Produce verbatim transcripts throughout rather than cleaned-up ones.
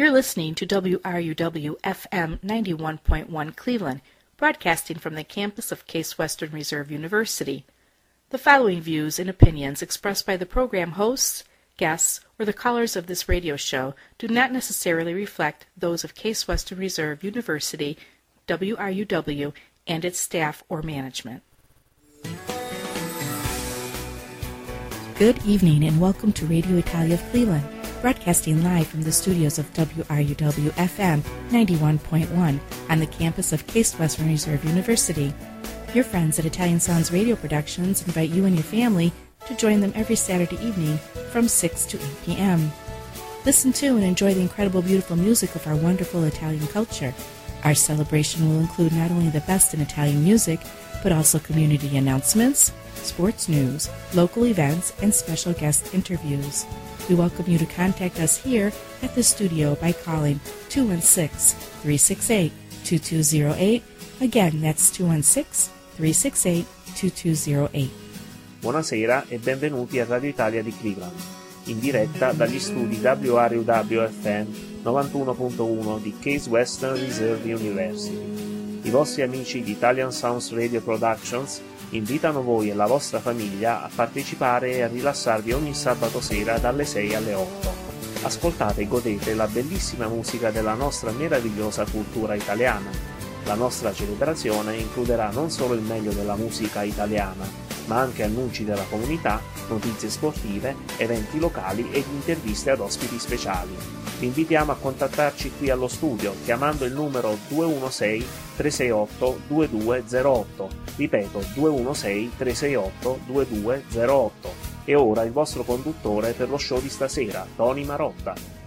You're listening to W R U W F M ninety-one point one Cleveland, broadcasting from the campus of Case Western Reserve University. The following views and opinions expressed by the program hosts, guests, or the callers of this radio show do not necessarily reflect those of Case Western Reserve University, W R U W, and its staff or management. Good evening and welcome to Radio Italia of Cleveland, broadcasting live from the studios of W R U W F M ninety-one point one on the campus of Case Western Reserve University. Your friends at Italian Sounds Radio Productions invite you and your family to join them every Saturday evening from six to eight p.m. Listen to and enjoy the incredible, beautiful music of our wonderful Italian culture. Our celebration will include not only the best in Italian music, but also community announcements, sports news, local events, and special guest interviews. We welcome you to contact us here at the studio by calling two one six, three six eight, two two zero eight. Again, that's two one six, three six eight, two two zero eight. Buonasera e benvenuti a Radio Italia di Cleveland, in diretta dagli studi W R U W F M novantuno virgola uno di Case Western Reserve University. I vostri amici di Italian Sounds Radio Productions invitano voi e la vostra famiglia a partecipare e a rilassarvi ogni sabato sera dalle sei alle otto. Ascoltate e godete la bellissima musica della nostra meravigliosa cultura italiana. La nostra celebrazione includerà non solo il meglio della musica italiana, ma anche annunci della comunità, notizie sportive, eventi locali ed interviste ad ospiti speciali. Vi invitiamo a contattarci qui allo studio chiamando il numero due uno sei, tre sei otto, due due zero otto, ripeto due uno sei, tre sei otto, due due zero otto. E ora il vostro conduttore per lo show di stasera, Tony Marotta.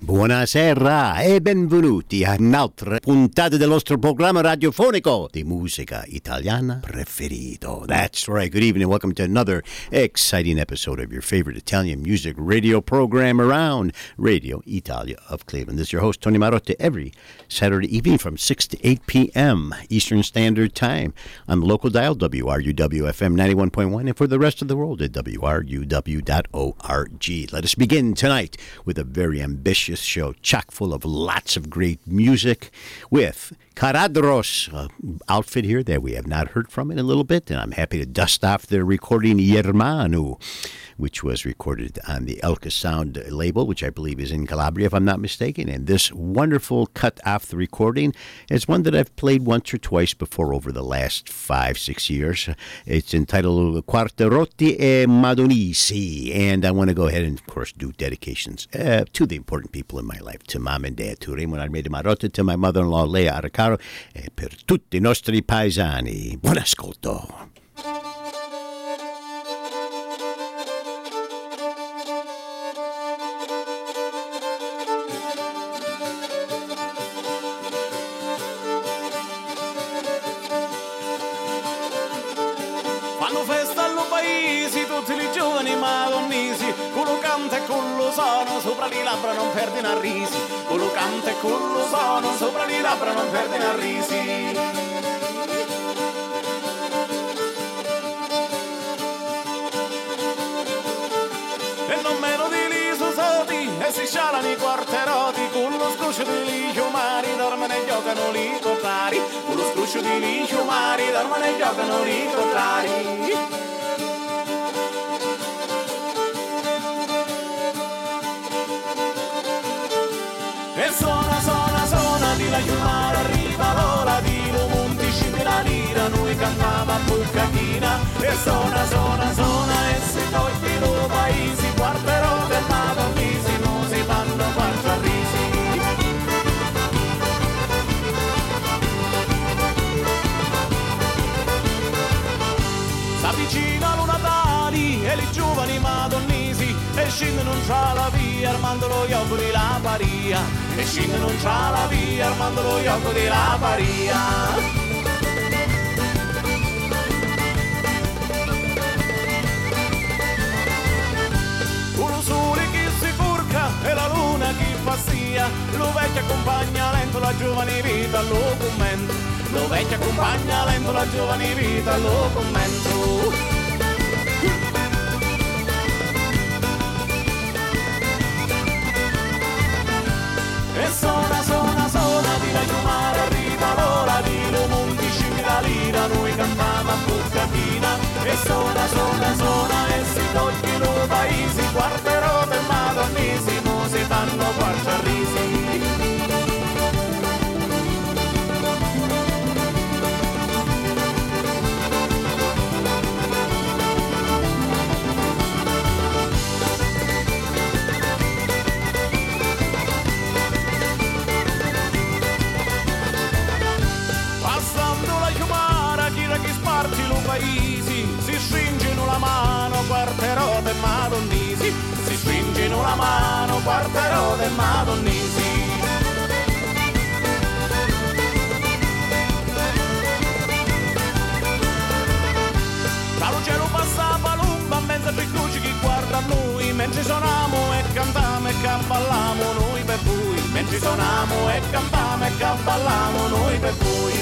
Buonasera e benvenuti a un'altra puntata del nostro programma radiofonico di musica italiana preferito. That's right. Good evening. Welcome to another exciting episode of your favorite Italian music radio program around Radio Italia of Cleveland. This is your host, Tony Marotta, every Saturday evening from six to eight p.m. Eastern Standard Time on the local dial W R U W F M ninety-one point one and for the rest of the world at W R U W dot org. Let us begin tonight with a very ambitious show chock full of lots of great music with Caradros, uh, outfit here that we have not heard from in a little bit, and I'm happy to dust off their recording Yermanu, which was recorded on the Elka Sound label, which I believe is in Calabria, if I'm not mistaken. And this wonderful cut off the recording is one that I've played once or twice before over the last five, six years. It's entitled Quatarotti e Madonisi. And I want to go ahead and, of course, do dedications uh, to the important people in my life, to Mom and Dad, to Raymond Amedeo Minghi, to my mother-in-law, Lea Arcaro, e per tutti I nostri paesani. Buon ascolto. Labbra non perdi una risi, quello canta e quello sono, sopra le labbra non perdi una risi. E non meno di lì sono soti, e si scialano I quarteroti, con lo scruscio di lì umani, dormono e giocano lì cotari, con lo scruscio di lì umani, dormono e giocano lì cotari. Sona, sona, sona, di la chiumara arriva l'ora di undici della lira, noi cantava a buccatina. E sona, sona, sona, e se togli lo paesi, quarterò del Madonnisi, non si fanno quattro risi. S'avvicina lo Natali e i giovani madonnisi, e scendono in la via armando lo yogurt di la paria. E scindono in la via armando lo yogurt di la paria. Uno sole che si furca e la luna che passia, lo vecchio accompagna lento la giovane vita, lo commento. Lo vecchio accompagna lento la giovane vita, lo commento. paesi, Quatarotti e Madonisi, musi fanno quarciarrisi. Passando la chiumara, gira chi sparti lo paesi, si stringe in una mano, Quatarotti e Madonisi, si stringe in una mano, Quatarotti e Madonisi. La Ruggero passava lunga, mezzo per cruci chi guarda a noi, mentre sonamo e cantiamo e caballamo noi per voi, mentre sonamo e cantiamo e caballamo noi per voi.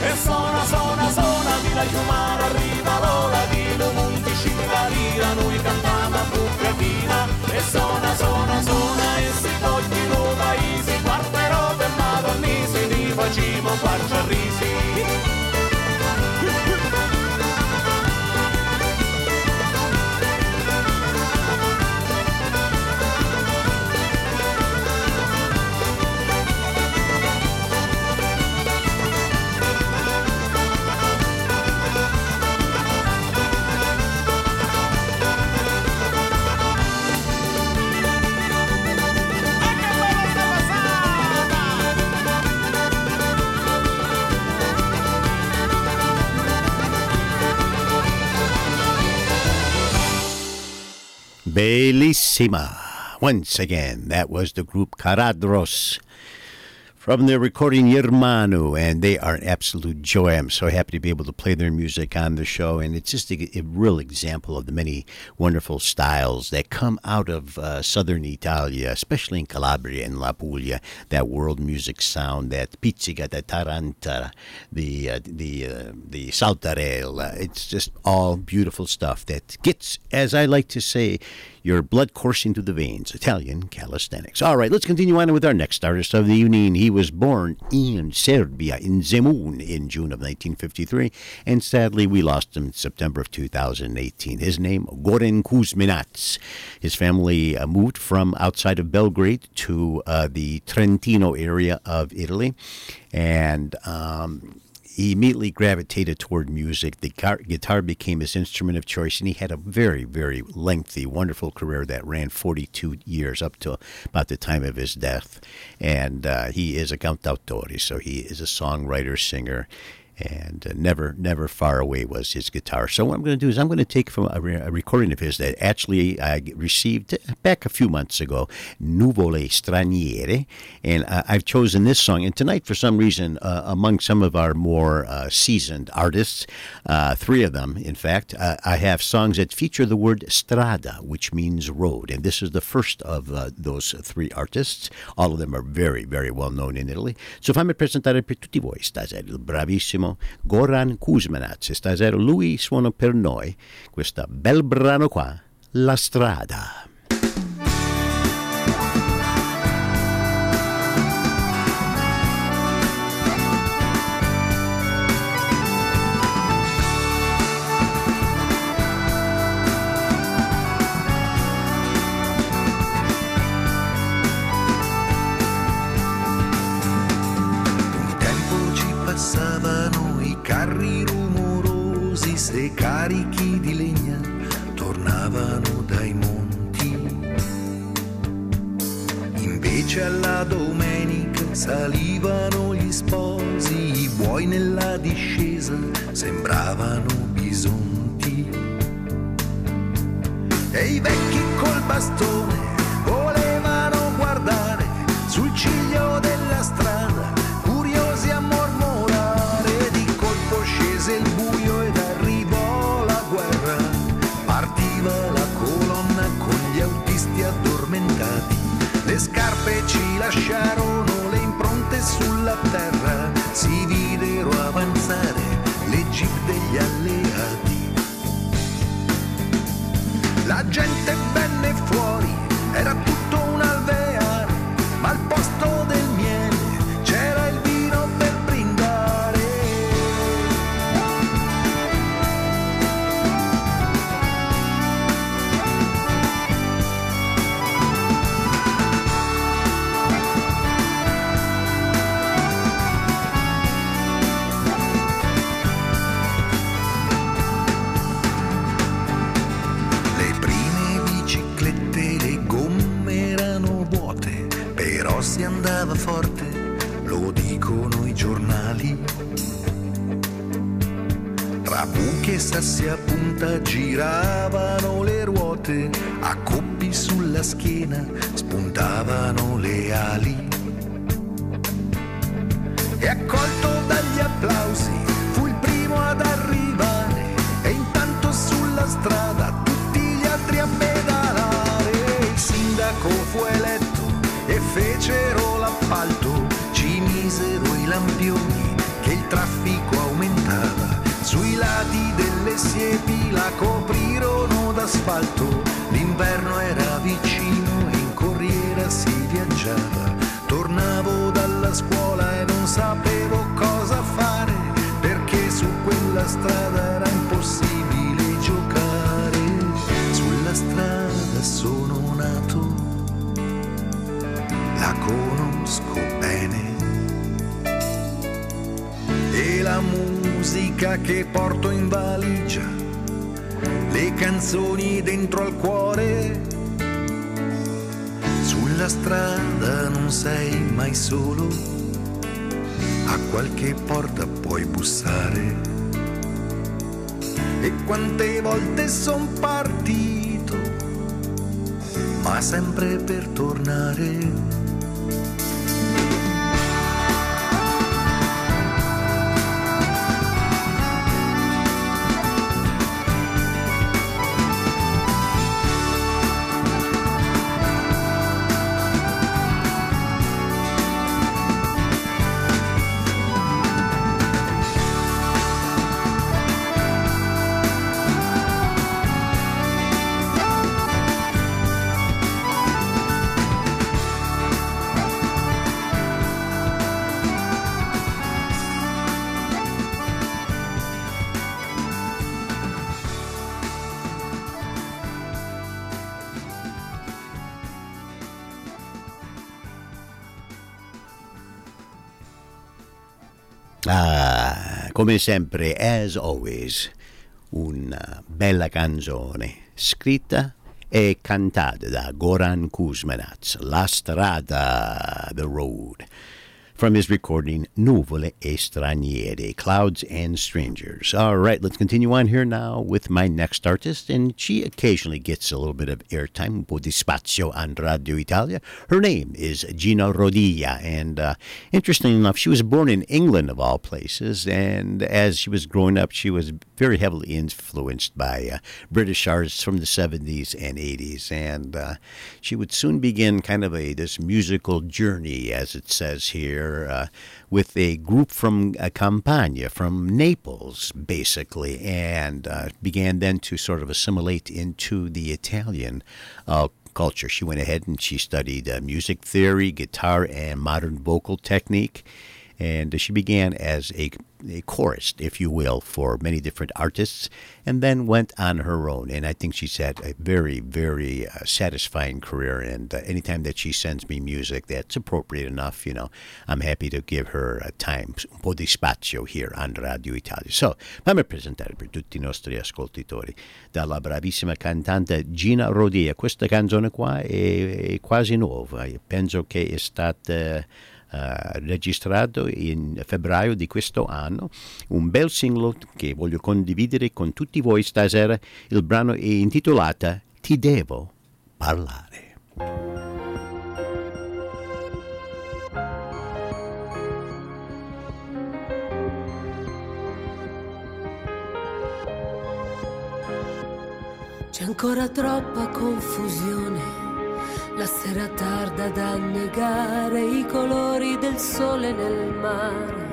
E sona, sona, sona, di la chiumara arriva l'ora di lo monti scivolira, noi cantiamo a bucatina. E sona, sona, sona, e si togli lo paesi, Quatarotti e Madonisi, li facciamo quarciarrisi. Bellissima. Once again, that was the group Caradros from their recording Yermanu, and they are an absolute joy. I'm so happy to be able to play their music on the show, and it's just a, a real example of the many wonderful styles that come out of uh, southern Italia, especially in Calabria and La Puglia, that world music sound, that pizzica, that taranta, the uh, the uh, the saltarella. It's just all beautiful stuff that gets, as I like to say, your blood coursing through the veins. Italian calisthenics. All right, let's continue on with our next artist of the evening. He was born in Serbia, in Zemun, in June of nineteen fifty-three, and sadly we lost him in September of two thousand eighteen. His name, Goran Kuzminac. His family uh, moved from outside of Belgrade to uh, the Trentino area of Italy, and um, he immediately gravitated toward music. The guitar, guitar became his instrument of choice, and he had a very, very lengthy, wonderful career that ran forty-two years up to about the time of his death. And uh, he is a cantautore, so he is a songwriter, singer, and uh, never, never far away was his guitar. So what I'm going to do is I'm going to take from a, re- a recording of his that actually I received back a few months ago, Nuvole Straniere, and uh, I've chosen this song. And tonight, for some reason, uh, among some of our more uh, seasoned artists, uh, three of them, in fact, uh, I have songs that feature the word strada, which means road. And this is the first of uh, those three artists. All of them are very, very well known in Italy. So fammi presentare per tutti voi stasera il bravissimo Goran Kuzminac. Stasera lui suona per noi questo bel brano qua, La Strada. Se carichi di legna tornavano dai monti, invece alla domenica salivano gli sposi, i buoi nella discesa sembravano bisonti, e i vecchi col bastone volevano guardare sul ciglio della strada, curiosi a mormorare. Di colpo scese il buio ed la colonna con gli autisti addormentati, le scarpe ci lasciarono le impronte sulla terra, si videro avanzare le jeep degli alleati. La gente venne fuori, era tutto un alveare, ma al posto del miele c'era il vino per brindare. si andava forte, lo dicono i giornali. Tra buche e sassi a punta giravano le ruote, a coppi sulla schiena spuntavano le ali. E accolto dagli applausi fu il primo ad arrivare, e intanto sulla strada tutti gli altri a pedalare. Il sindaco fu eletto e fecero l'appalto, ci misero i lampioni che il traffico aumentava. Sui lati delle siepi la coprirono d'asfalto, l'inverno era vicino e in corriera si viaggiava. Tornavo dalla scuola e non sapevo cosa fare, perché su quella strada era impossibile giocare. Sulla strada sono nato, la conosco bene, e la musica che porto in valigia, le canzoni dentro al cuore. Sulla strada non sei mai solo, a qualche porta puoi bussare. E quante volte son partito, ma sempre per tornare. Ah, come sempre, as always, una bella canzone scritta e cantata da Goran Kuzminac, La Strada, The Road, from his recording Nuvole Straniere, Clouds and Strangers. All right, let's continue on here now with my next artist, and she occasionally gets a little bit of airtime, un po' di spazio on Radio Italia. Her name is Gina Rodia, and uh, interestingly enough, she was born in England, of all places, and as she was growing up, she was very heavily influenced by uh, British artists from the seventies and eighties, and uh, she would soon begin kind of a this musical journey, as it says here, Uh, with a group from uh, Campania, from Naples, basically, and uh, began then to sort of assimilate into the Italian uh, culture. She went ahead and she studied uh, music theory, guitar, and modern vocal technique, and she began as a, a chorist, if you will, for many different artists, and then went on her own. And I think she's had a very, very uh, satisfying career, and uh, anytime that she sends me music that's appropriate enough, you know, I'm happy to give her a time, un po' di spazio here on Radio Italia. So, fammi presentare per tutti i nostri ascoltatori dalla bravissima cantante Gina Rodia. Questa canzone qua è, è quasi nuova, penso che è stata... Uh, registrato in febbraio di questo anno, un bel singolo che voglio condividere con tutti voi stasera. Il brano è intitolato Ti devo parlare. C'è ancora troppa confusione, la sera tarda ad annegare i colori del sole nel mare.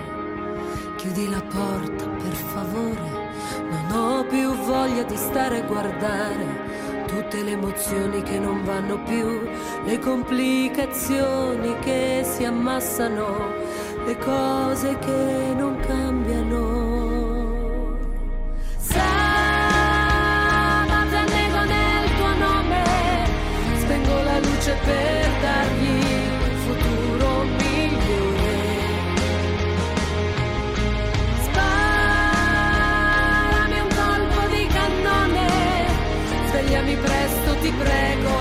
Chiudi la porta, per favore, non ho più voglia di stare a guardare tutte le emozioni che non vanno più, le complicazioni che si ammassano, le cose che non cambiano. Sai, per dargli un futuro migliore, sparami un colpo di cannone, svegliami presto, ti prego,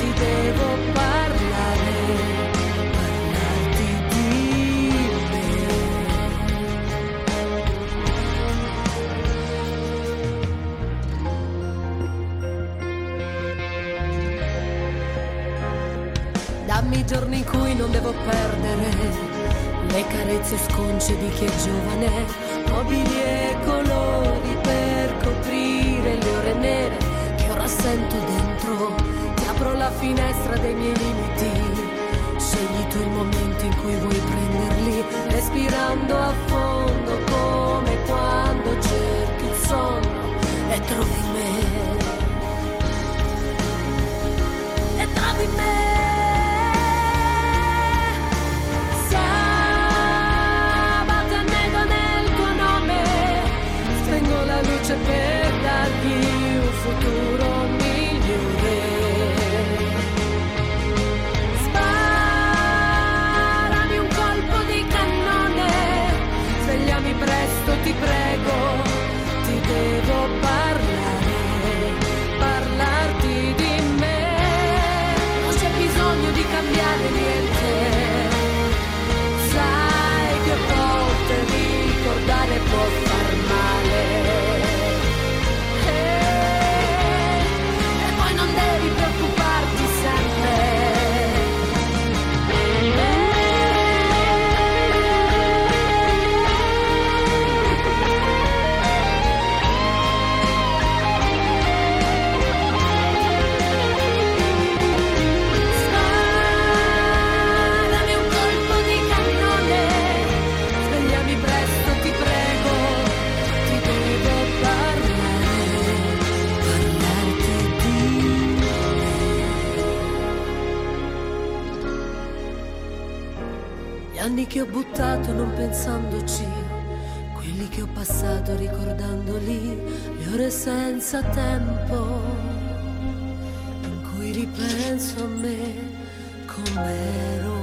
ti devo parlare. darmi giorni in cui non devo perdere le carezze sconce di chi è giovane, mobili e colori per coprire le ore nere che ora sento dentro. Ti apro la finestra dei miei limiti, scegli tu il momento in cui vuoi prenderli, respirando a fondo come quando cerchi il sonno e trovi me, e trovi me. Per dargli un futuro migliore, sparami un colpo di cannone, svegliami presto ti prego, ti devo parlare, parlarti di me. Non c'è bisogno di cambiare niente, sai che a volte ricordare può far male. Anni che ho buttato non pensandoci, quelli che ho passato ricordandoli, le ore senza tempo in cui ripenso a me com'ero.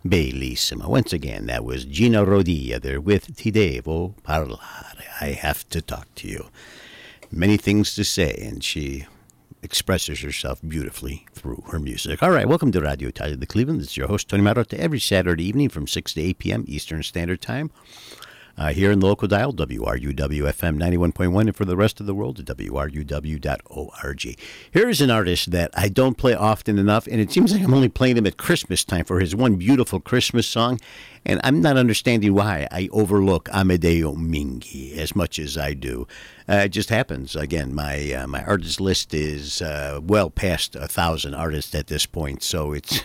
Bellissima. Once again, that was Gina Rodia there with Ti Devo Parlare. I have to talk to you. Many things to say, and she expresses herself beautifully through her music. All right, welcome to Radio Italia de Cleveland. This is your host, Tony Marotta, every Saturday evening from six to eight p.m. Eastern Standard Time. Uh, here in the local dial, W R U W F M ninety-one point one, and for the rest of the world, W R U W dot org. Here is an artist that I don't play often enough, and it seems like I'm only playing him at Christmas time for his one beautiful Christmas song, and I'm not understanding why I overlook Amedeo Minghi as much as I do. Uh, it just happens. Again, my uh, my artist list is uh, well past a thousand artists at this point, so it's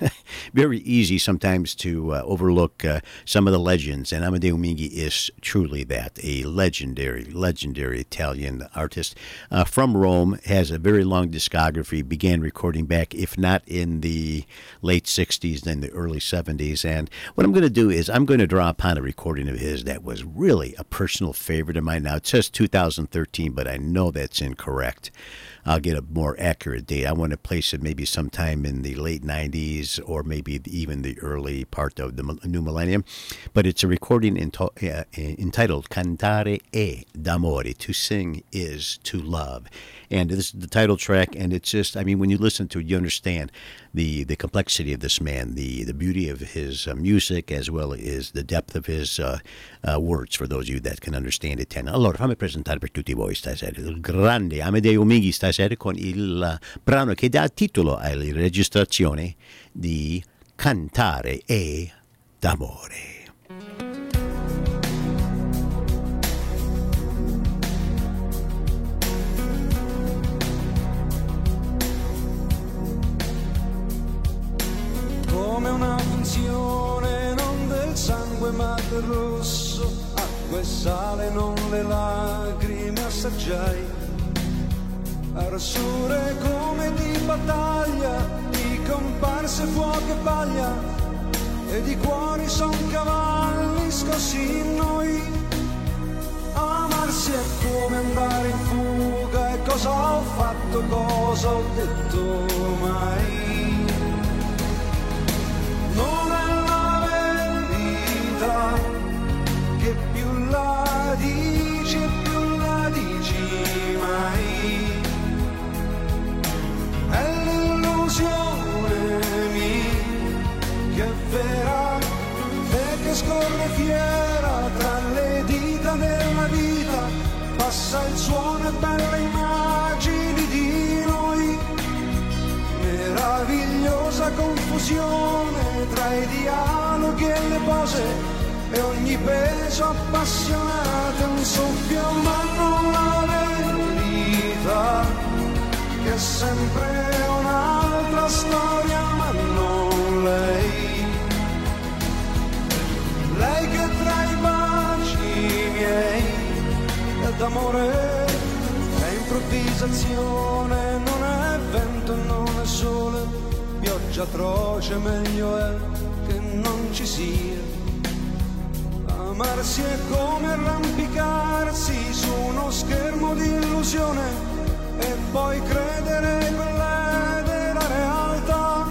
very easy sometimes to uh, overlook uh, some of the legends, and Amedeo Minghi is truly that, a legendary, legendary Italian artist uh, from Rome, has a very long discography, began recording back, if not in the late sixties, then the early seventies. And what I'm going to do is I'm going to draw upon a recording of his that was really a personal favorite of mine. Now, it says two thousand thirteen, but I know that's incorrect. I'll get a more accurate date. I want to place it maybe sometime in the late nineties or maybe even the early part of the new millennium. But it's a recording in to- uh, entitled Cantare e D'Amore, to sing is to love. And this is the title track, and it's just, I mean, when you listen to it, you understand the, the complexity of this man, the, the beauty of his uh, music, as well as the depth of his uh, uh, words, for those of you that can understand it. And allora, fammi presentare per tutti voi stasera il grande Amedeo Minghi, stasera con il uh, brano che dà titolo alla registrazione di Cantare e D'Amore. Come una finzione, non del sangue ma del rosso, acqua e sale, non le lacrime assaggiai, arsure come di battaglia, di comparse fuoco e paglia, e di cuori son cavalli scossi in noi. Amarsi è come andare in fuga, e cosa ho fatto, cosa ho detto mai? Non è la verità che più la dici e più la dici mai, è l'illusione mia che è vera e che scorre fiera tra le dita della vita, passa il suono e belle immagini di noi. noiosa confusione tra i dialoghi e le pose, e ogni peso appassionato è un soffio ma non la verità, che è sempre un'altra storia ma non lei, lei che tra i baci miei è d'amore, è improvvisazione, non è vento, non è sole, pioggia atroce, meglio è che non ci sia. Amarsi è come arrampicarsi su uno schermo di illusione e poi credere in quella della realtà.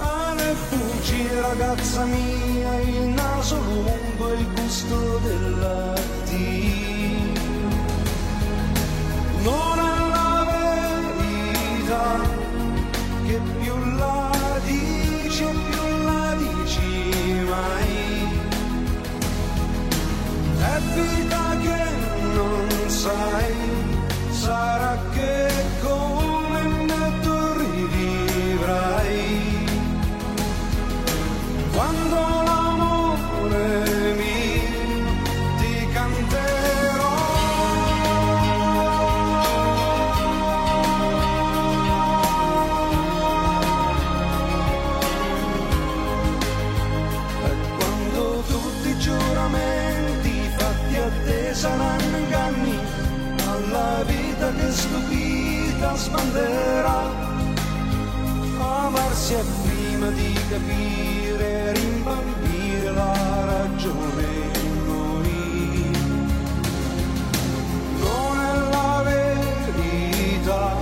Ah, ne fuggi ragazza mia, il naso lungo e il gusto del latte. Non è la verità che più la dici e più la dici mai, è vita che non sai, sarà che come me tu rivivrai, quando l'amore mio ti canterà. Saranno inganni alla vita che stupita sbanderà. Amarsi è prima di capire, rimbambire la ragione in noi. Non è la verità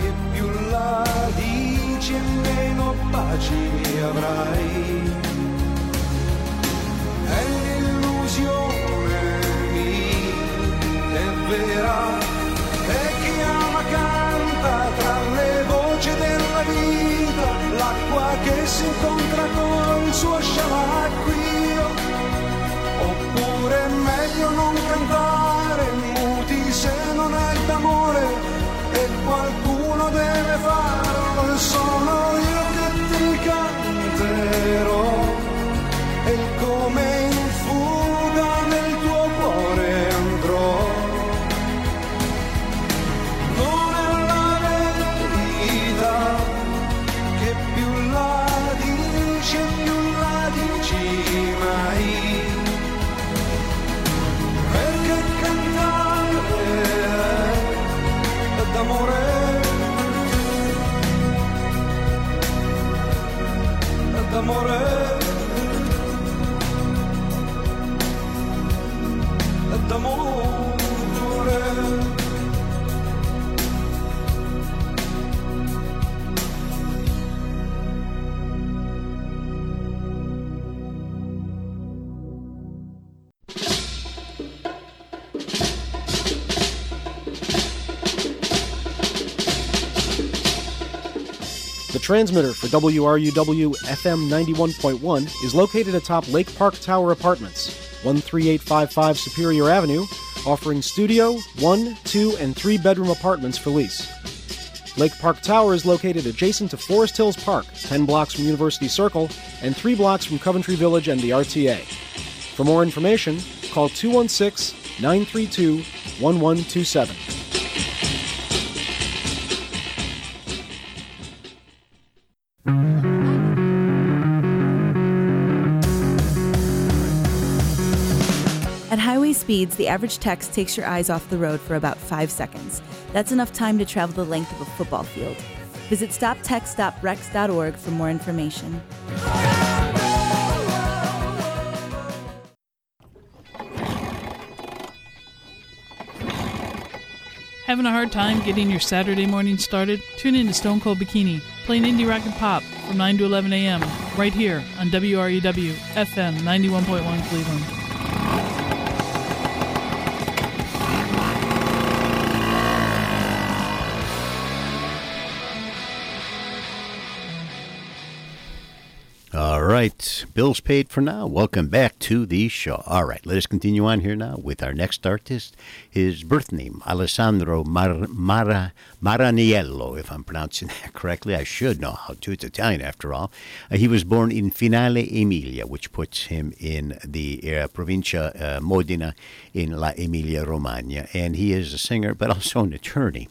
che più la dici e meno pace avrai, è l'illusione verrà, e chi ama canta tra le voci della vita, l'acqua che si incontra col suo scialacquio, oppure è meglio non cantare, muti se non è d'amore, e qualcuno deve farlo, e sono io che ti canterò, e come in fuga nel tuo cuore andrò. D'amore, d'amore, d'amore, The transmitter for W R U W F M ninety-one point one is located atop Lake Park Tower Apartments, one three eight five five Superior Avenue, offering studio, one, two, and three bedroom apartments for lease. Lake Park Tower is located adjacent to Forest Hills Park, ten blocks from University Circle, and three blocks from Coventry Village and the R T A. For more information, call two one six, nine three two, one one two seven. Speeds, the average text takes your eyes off the road for about five seconds. That's enough time to travel the length of a football field. Visit stop text stop rex dot org for more information. Having a hard time getting your Saturday morning started? Tune in to Stone Cold Bikini, playing indie rock and pop from nine to eleven a.m. right here on W R E W F M ninety-one point one Cleveland. All right, folks. Bills paid for now. Welcome back to the show. All right, let us continue on here now with our next artist. His birth name, Alessandro Mar- Mara- Maraniello, if I'm pronouncing that correctly. I should know how to. It's Italian, after all. Uh, he was born in Finale Emilia, which puts him in the uh, Provincia uh, Modena in La Emilia-Romagna. And he is a singer, but also an attorney.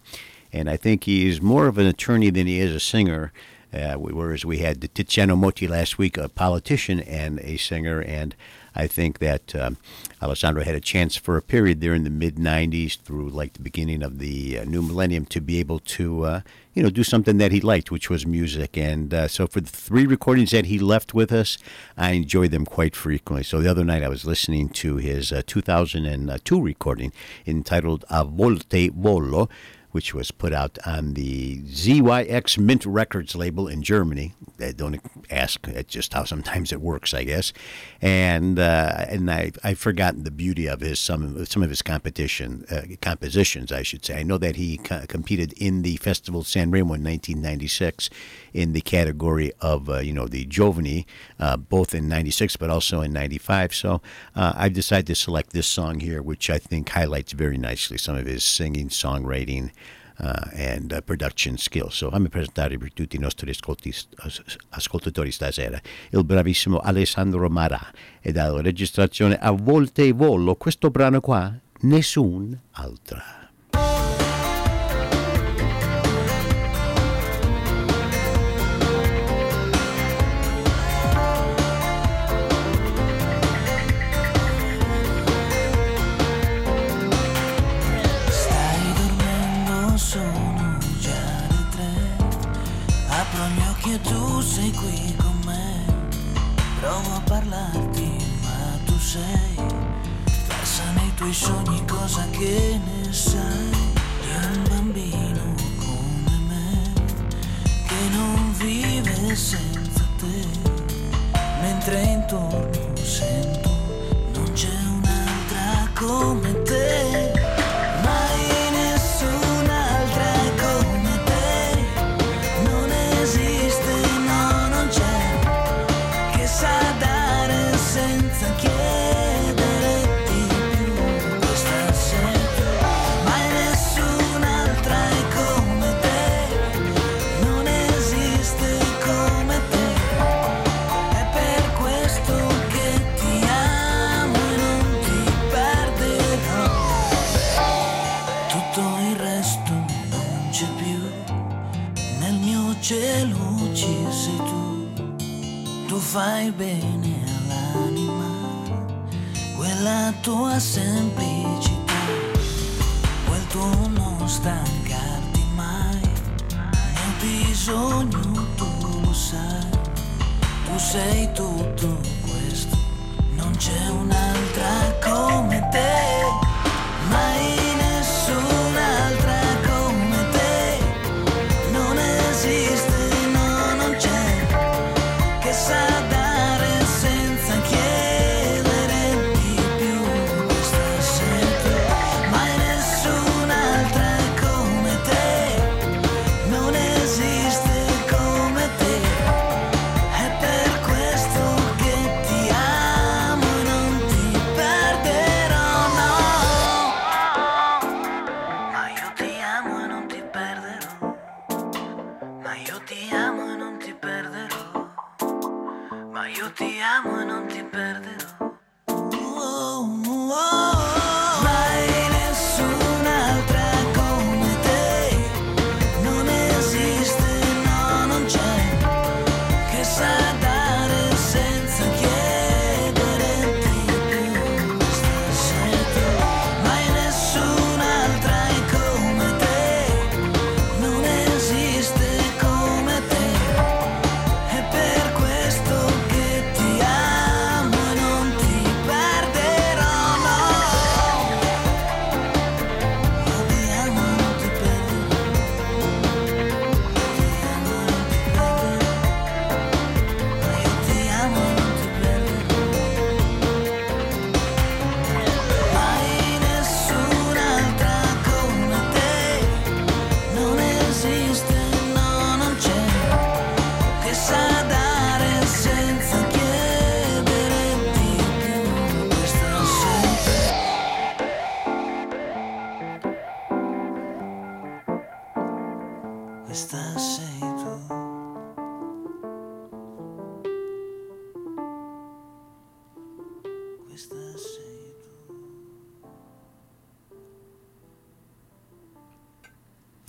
And I think he is more of an attorney than he is a singer. Uh, whereas we had Tiziana Monti last week, a politician and a singer, and I think that um, Alessandro had a chance for a period there in the mid nineties through like the beginning of the uh, new millennium to be able to, uh, you know, do something that he liked, which was music. And uh, so for the three recordings that he left with us, I enjoy them quite frequently. So the other night I was listening to his uh, two thousand two recording entitled A Volte Volo, which was put out on the Z Y X Mint Records label in Germany. Don't ask, that's just how sometimes it works, I guess. And uh, and I, I've forgotten the beauty of his some some of his competition uh, compositions, I should say. I know that he co- competed in the Festival Sanremo in nineteen ninety-six in the category of uh, you know the Giovani, uh, both in ninety-six but also in ninety-five. So uh, I've decided to select this song here, which I think highlights very nicely some of his singing, songwriting. Uh, and uh, production skills. So fammi presentare per tutti I nostri ascoltis, as, ascoltatori stasera il bravissimo Alessandro Marà e dalla registrazione A Volte Volo questo brano qua Nessun Altra. Tu sei qui con me, provo a parlarti ma tu sei persa nei tuoi sogni, cosa che ne sai di un bambino come me che non vive senza te, mentre intorno sento non c'è un'altra come te. Cielo ci sei tu, tu fai bene all'anima, quella tua semplicità, quel tuo non stancarti mai, ne ho bisogno tu lo sai, tu sei tutto questo, non c'è un'altra come te, mai nessun'altra. Yeah.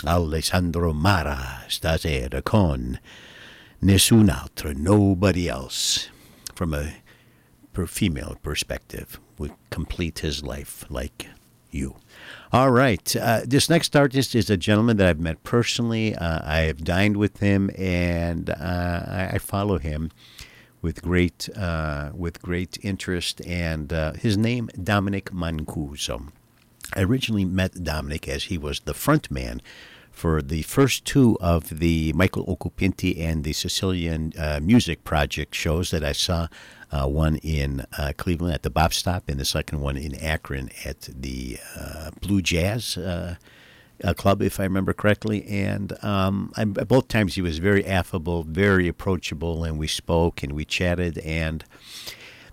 Alessandro Mara stasera con Nessun Altro, Nobody Else, from a per female perspective, would complete his life like you. All right. Uh, this next artist is a gentleman that I've met personally. Uh, I have dined with him, and uh, I, I follow him with great uh, with great interest. And uh, his name, Dominic Mancuso. I originally met Dominic as he was the front man for the first two of the Michael Occupinti and the Sicilian uh, Music Project shows that I saw. Uh, one in uh, Cleveland at the Bop Stop, and the second one in Akron at the uh, Blue Jazz uh, uh, Club, if I remember correctly. And um, I, both times he was very affable, very approachable, and we spoke and we chatted. And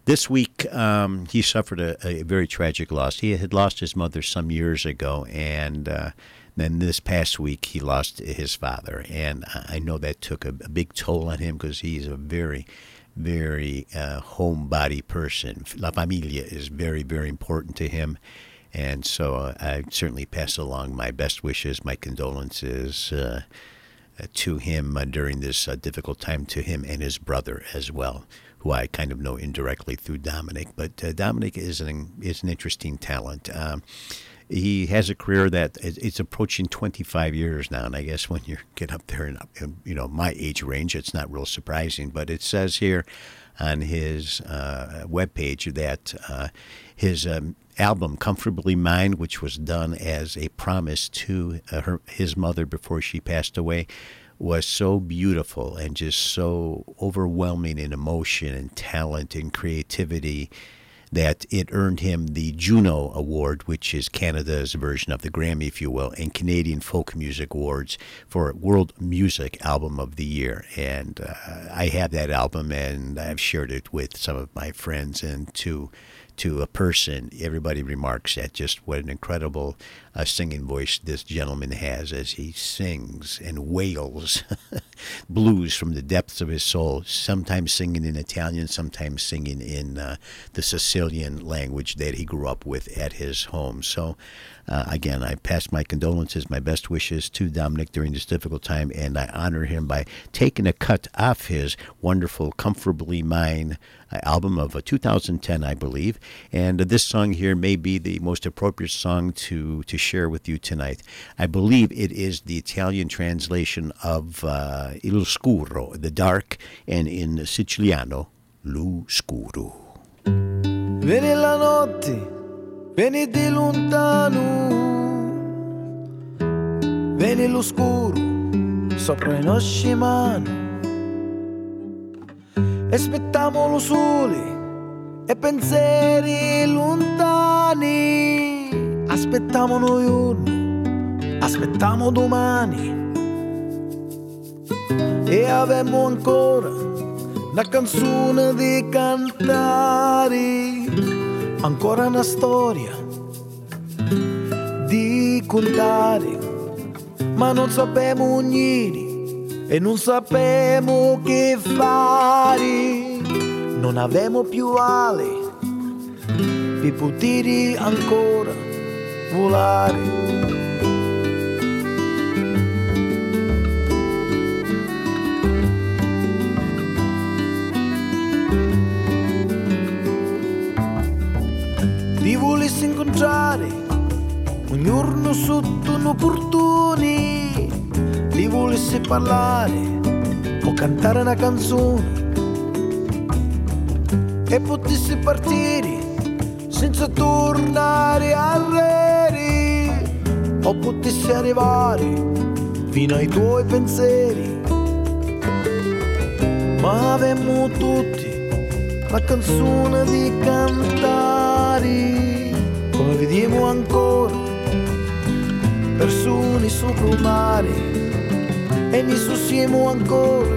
this week um, he suffered a, a very tragic loss. He had lost his mother some years ago, and uh, then this past week he lost his father. And I know that took a, a big toll on him because he's a very... very uh, homebody person. La familia is very, very important to him. And so uh, I certainly pass along my best wishes, my condolences uh, to him uh, during this uh, difficult time, to him and his brother as well, who I kind of know indirectly through Dominic. But uh, Dominic is an, is an interesting talent. Um, he has a career that it's approaching twenty-five years now, and I guess when you get up there in, you know, my age range, it's not real surprising. But it says here on his uh, webpage that uh, his um, album Comfortably Mine, which was done as a promise to uh, her, his mother before she passed away, was so beautiful and just so overwhelming in emotion and talent and creativity that it earned him the Juno Award, which is Canada's version of the Grammy, if you will, and Canadian Folk Music Awards for World Music Album of the Year. And uh, I have that album, and I've shared it with some of my friends. And to to a person, everybody remarks at just what an incredible uh, singing voice this gentleman has as he sings and wails blues from the depths of his soul, sometimes singing in Italian, sometimes singing in uh, the Sicilian language that he grew up with at his home. So, uh, again, I pass my condolences, my best wishes to Dominic during this difficult time, and I honor him by taking a cut off his wonderful Comfortably Mine album of two thousand ten, I believe. And this song here may be the most appropriate song to, to share with you tonight. I believe it is the Italian translation of uh, Il Scuro, the dark, and in Siciliano, L'Oscuro. Veni la notte, veni di lontano, veni l'oscuro sopra i nostri mani. E aspettiamo lo sole e pensieri lontani. Aspettiamo un giorno, aspettiamo domani. E avemo ancora la canzone di cantare, ancora una storia di contare. Ma non sappiamo niente e non sappiamo che fare, non avemo più ali per poter ancora volare. Ti volessi incontrare un giorno sotto un'opportunità, ti volessi parlare o cantare una canzone e potessi partire senza tornare a reri, o potessi arrivare fino ai tuoi pensieri. Ma avemmo tutti la canzone di cantare, come vediamo ancora persone sopra il mare. E ne siamo ancora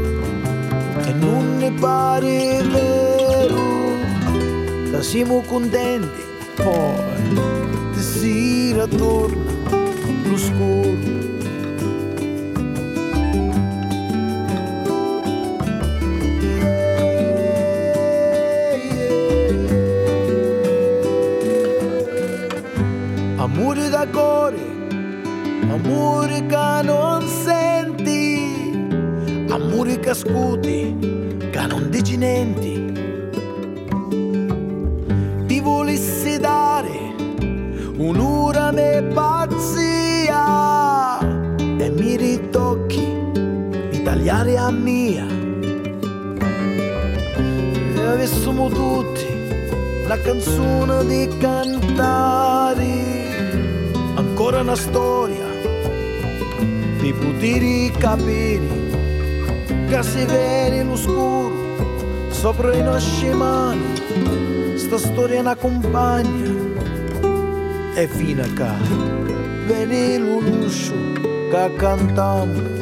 e non ne pare vero che siamo contenti poi di si ritorna lo scuro. Amore da cuore, amore che non senti, amore che ascolti, che non dici niente. Ti volessi dare un'ora me pazzia e mi ritocchi di tagliare a mia. Se avessimo tutti la canzone di cantare, ancora una storia di poter capire che si vede l'oscuro sopra i nostri mani. Sta storia una compagna e fino a che vede lo lusso che cantiamo.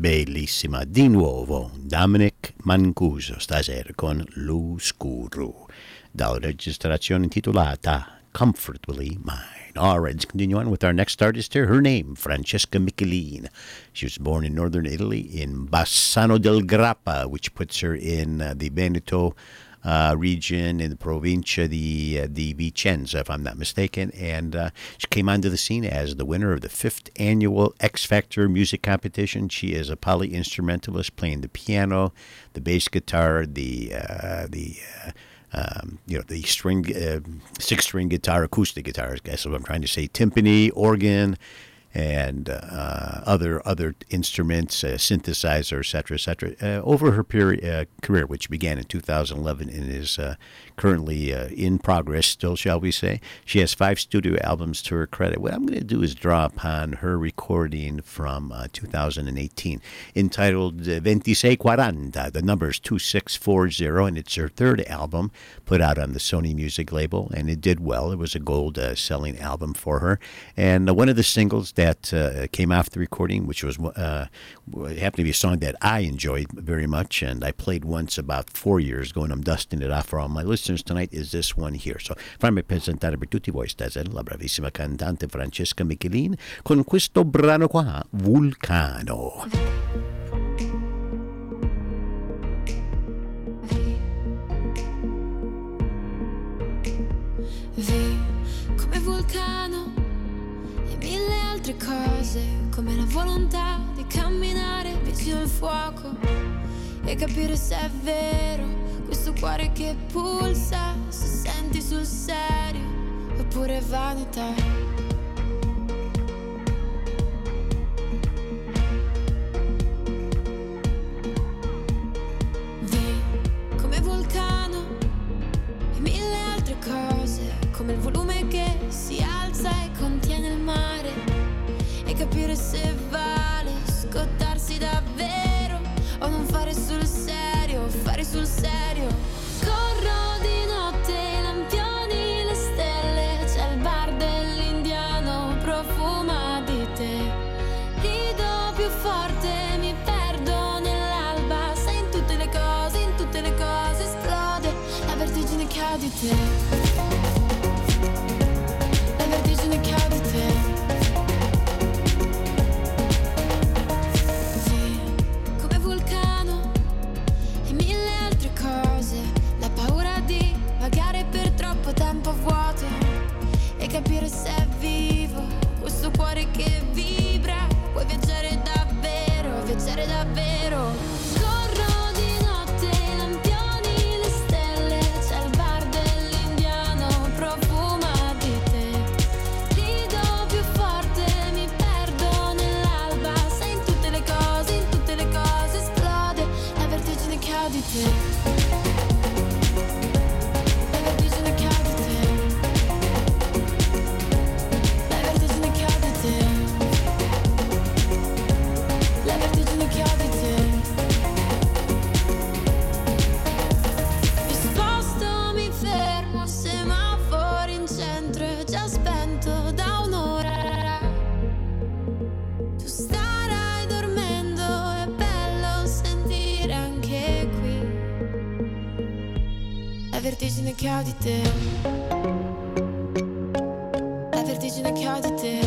Bellissima, di nuovo Dominic Mancuso stasera con L'Oscuro, da una registrazione intitolata Comfortably Mine. All right, let's continue on with our next artist here. Her name, Francesca Michielin. She was born in northern Italy in Bassano del Grappa, which puts her in uh, the Veneto Uh, region in the provincia di, uh, di Vicenza, if I'm not mistaken, and uh, she came onto the scene as the winner of the fifth annual X Factor music competition. She is a poly-instrumentalist, playing the piano, the bass guitar, the uh, the uh, um, you know the string uh, six-string guitar, acoustic guitar, I guess what I'm trying to say, timpani, organ, and uh, other other instruments, uh, synthesizer, et cetera, et cetera, uh, over her period, uh, career, which began in two thousand eleven and is uh, currently uh, in progress still, shall we say. She has five studio albums to her credit. What I'm going to do is draw upon her recording from uh, two thousand eighteen entitled twenty-sei quaranta, the numbers two six four zero, and it's her third album put out on the Sony Music label, and it did well. It was a gold-selling uh, album for her, and uh, one of the singles that uh, came off the recording, which was uh, happened to be a song that I enjoyed very much, and I played once about four years ago, and I'm dusting it off for all my listeners tonight, is this one here. So, fammi presentare per tutti voi stasera la bravissima cantante Francesca Michielin con questo brano qua, Vulcano. Cose come la volontà di camminare vicino al fuoco e capire se è vero questo cuore che pulsa, se senti sul serio oppure vanità. Vi come vulcano e mille altre cose, come il volume che si alza e contiene il mare. Capire se vale scottarsi davvero o non fare sul serio, fare sul serio. Corro di notte, i lampioni, le stelle, c'è il bar dell'indiano, profuma di te. Rido più forte, mi perdo nell'alba, sai in tutte le cose, in tutte le cose esplode la vertigine che ho di te, la vertigine che ho di te. Tempo vuoto e capire se è vivo questo cuore che vibra, puoi viaggiare davvero, viaggiare davvero. Corro di notte, lampioni, le stelle, c'è il bar dell'indiano, che ho di te, la vertigine che ho di te.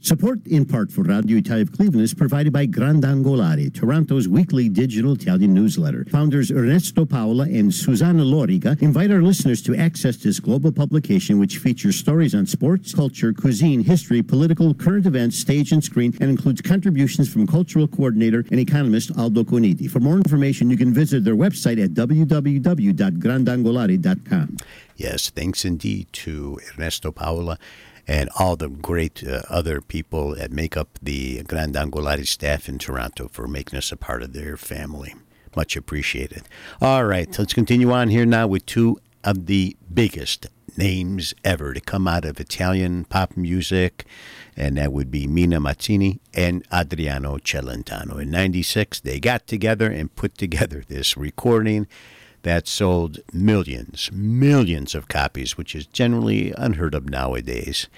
Support in part for Radio Italia of Cleveland is provided by Grandangolari, Toronto's weekly digital Italian newsletter. Founders Ernesto Paola and Susanna Loriga invite our listeners to access this global publication, which features stories on sports, culture, cuisine, history, political, current events, stage and screen, and includes contributions from cultural coordinator and economist Aldo Coniti. For more information, you can visit their website at w w w dot grandangolari dot com. Yes, thanks indeed to Ernesto Paola and all the great uh, other people that make up the Grandangolari staff in Toronto for making us a part of their family. Much appreciated. All right, let's continue on here now with two of the biggest names ever to come out of Italian pop music, and that would be Mina Mazzini and Adriano Celentano. In ninety-six, they got together and put together this recording that sold millions, millions of copies, which is generally unheard of nowadays.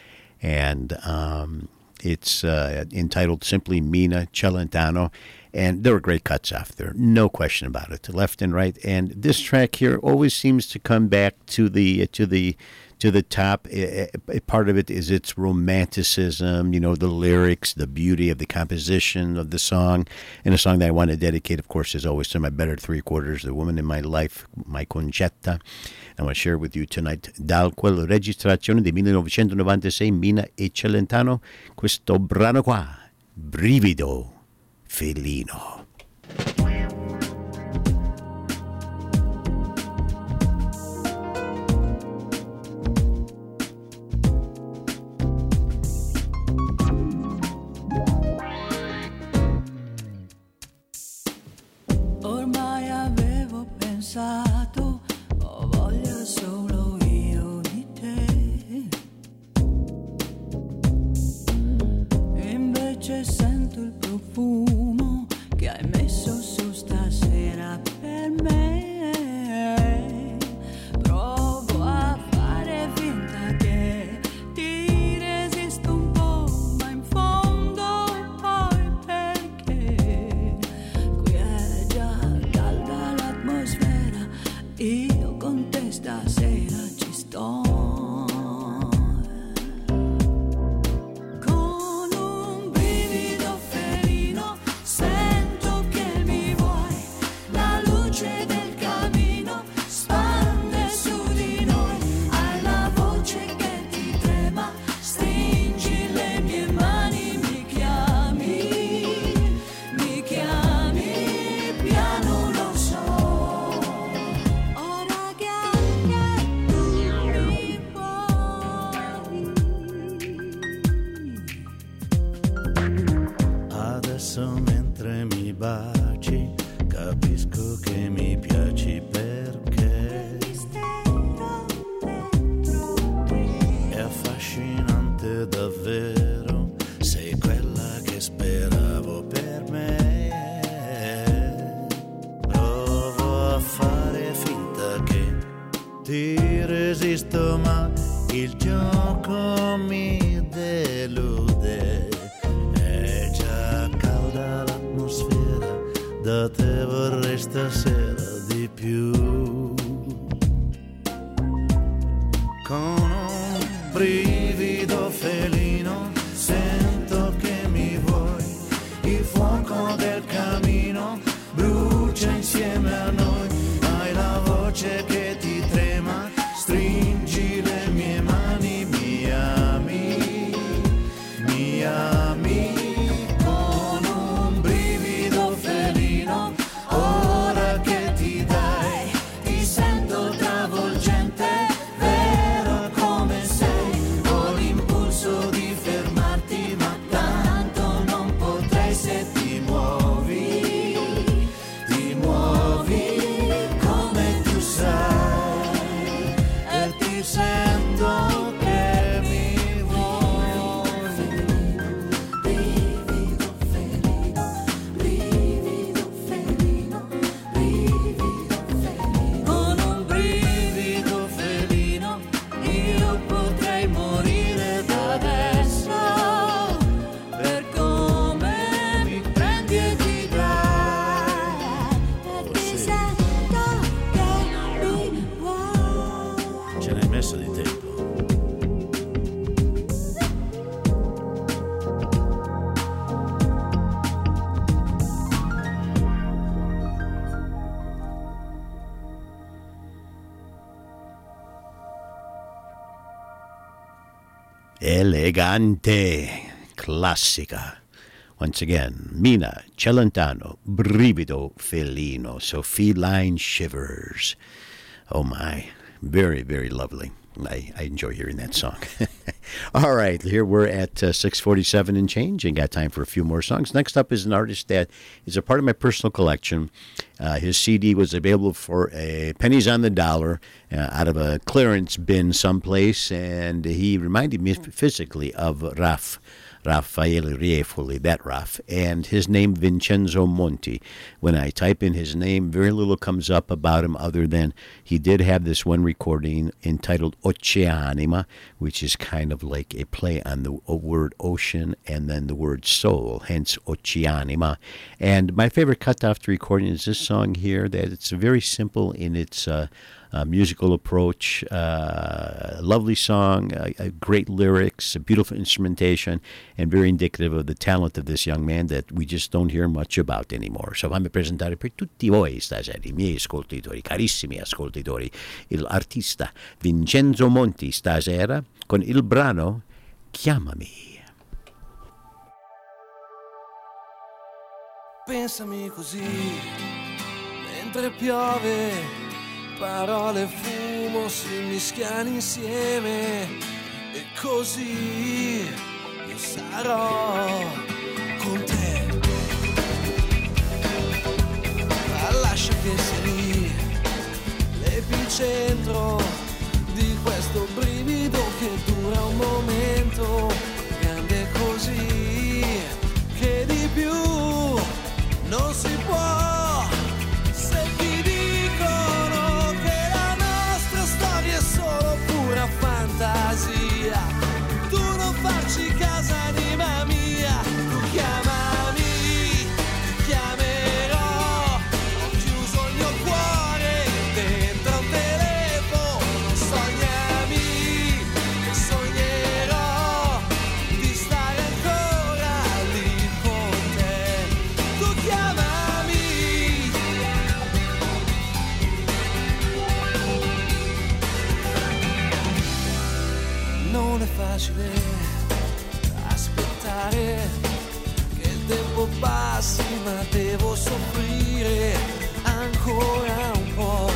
And um, it's uh, entitled simply Mina Celentano. And there were great cuts off there, no question about it, to left and right. And this track here always seems to come back to the to the to the top. Part of it is its romanticism, you know, the lyrics, the beauty of the composition of the song. And a song that I want to dedicate, of course, is always to my better three quarters, the woman in my life, my concetta. I want to share with you tonight, dal quella registrazione di millenovecentonovantasei, Mina e Celentano, questo brano qua, Brivido Felino. Ho voglia solo io di te, invece sento il profumo che hai messo su stasera per me. Provo a fare finta che ti resisto un po', ma in fondo poi perché qui è già calda l'atmosfera. Io con te stasera ci sto, con un brivido felino sento che mi vuoi, la luce del camino spande su di noi, hai la voce che ti trema, stringi le mie mani, mi chiami, mi chiami piano lo so. Mentre mi baci capisco che mi piaci perché il mistero dentro te è affascinante davvero, sei quella che speravo per me. Provo a fare finta che ti resisto, ma il gioco mi delude. L'atmosfera, da te vorrei stasera di più, con un brivido felino sento che mi vuoi, il fuoco del camino brucia insieme a noi, hai la voce che ti trema, stringi le mie mani, mi ami, mi ami. Ora che ti dai elegante, classica. Once again, Mina, Celentano, Brivido Felino, so Feline Shivers. Oh my, very, very lovely. I, I enjoy hearing that song. All right, here we're at uh, six forty-seven and change, and got time for a few more songs. Next up is an artist that is a part of my personal collection. Uh, his C D was available for a pennies on the dollar uh, out of a clearance bin someplace, and he reminded me physically of Raf. Raffaele Riefoli, that Raf, and his name Vincenzo Monti. When I type in his name, very little comes up about him other than he did have this one recording entitled Oceanima, which is kind of like a play on the word ocean and then the word soul, hence Oceanima. And my favorite cut off the recording is this song here, that it's very simple in its uh, Uh, musical approach, uh, lovely song, uh, uh, great lyrics, uh, beautiful instrumentation, and very indicative of the talent of this young man that we just don't hear much about anymore. So fammi presentare per tutti voi stasera, I miei ascoltatori, carissimi ascoltatori, l'artista Vincenzo Monti stasera con il brano Chiamami. Pensami così, mentre piove, parole e fumo si mischiano insieme, e così io sarò con te. Ma lascia che sia lì l'epicentro di questo brivido che dura un momento, grande così che di più non si può. Fantasia, tu non farci caso, anima mia, tu chiamami, ti chiamerò, ho chiuso il mio cuore dentro un telefono, sognami, che sognerò di stare ancora lì con te, tu chiamami. Non è facile aspettare che il tempo passi, ma devo soffrire ancora un po'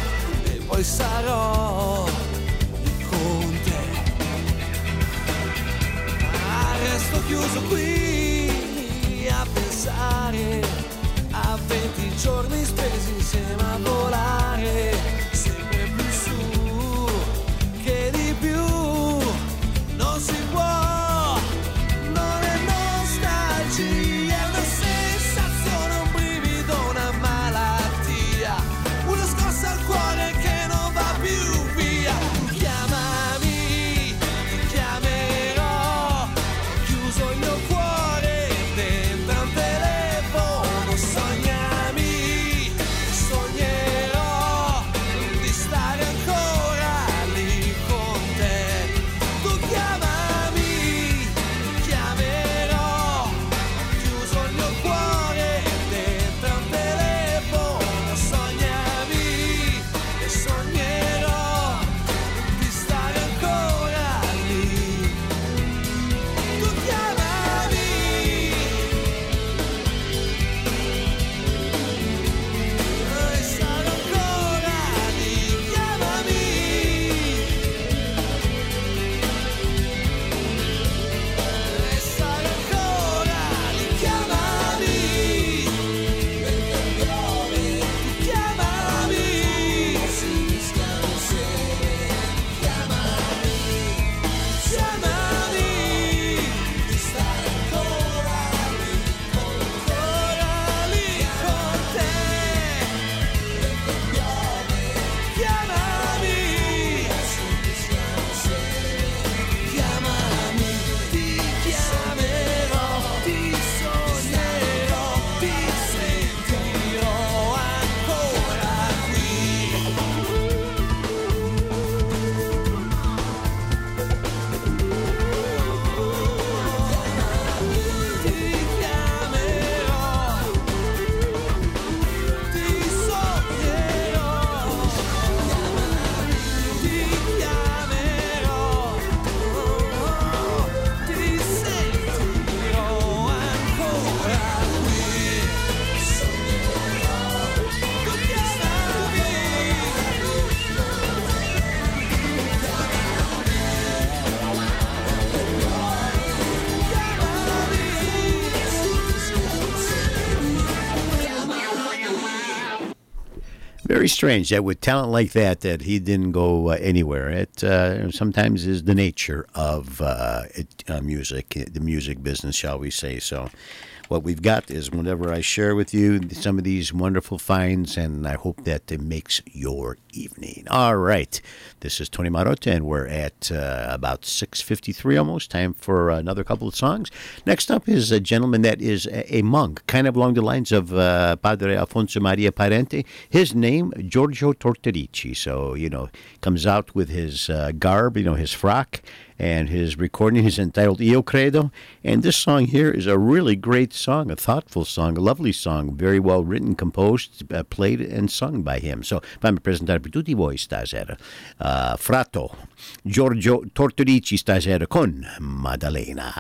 e poi sarò lì con te. Ma resto chiuso qui a pensare a venti giorni spesi insieme a volare sempre più su che di più. Non si può, non è nostalgia, è una sensazione, un brivido, una malattia, una scossa al cuore che non va più via. Tu chiamami, ti chiamerò, ho chiuso il mio cuore dentro un telefono, sognami, sognerò. Very strange that with talent like that, that he didn't go uh, anywhere. It uh, sometimes is the nature of uh, it, uh, music, the music business, shall we say. So what we've got is whenever I share with you some of these wonderful finds, and I hope that it makes your evening. All right. This is Tony Marotta, and we're at uh, about six fifty-three almost. Time for another couple of songs. Next up is a gentleman that is a, a monk, kind of along the lines of uh, Padre Alfonso Maria Parente. His name, Giorgio Tortorici. So, you know, comes out with his uh, garb, you know, his frock. And his recording is entitled Io Credo. And this song here is a really great song, a thoughtful song, a lovely song, very well written, composed, uh, played, and sung by him. So, fammi presentare per tutti voi stasera, uh, Frato Giorgio Tortorici stasera con Maddalena.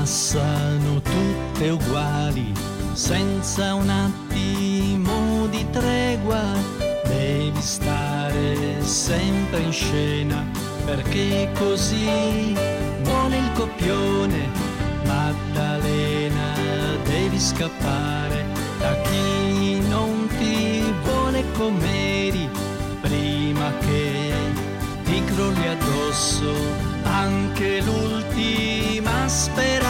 Passano tutte uguali, senza un attimo di tregua. Devi stare sempre in scena, perché così vuole il copione. Maddalena, devi scappare da chi non ti vuole com'eri, prima che ti crolli addosso anche l'ultimo speranza.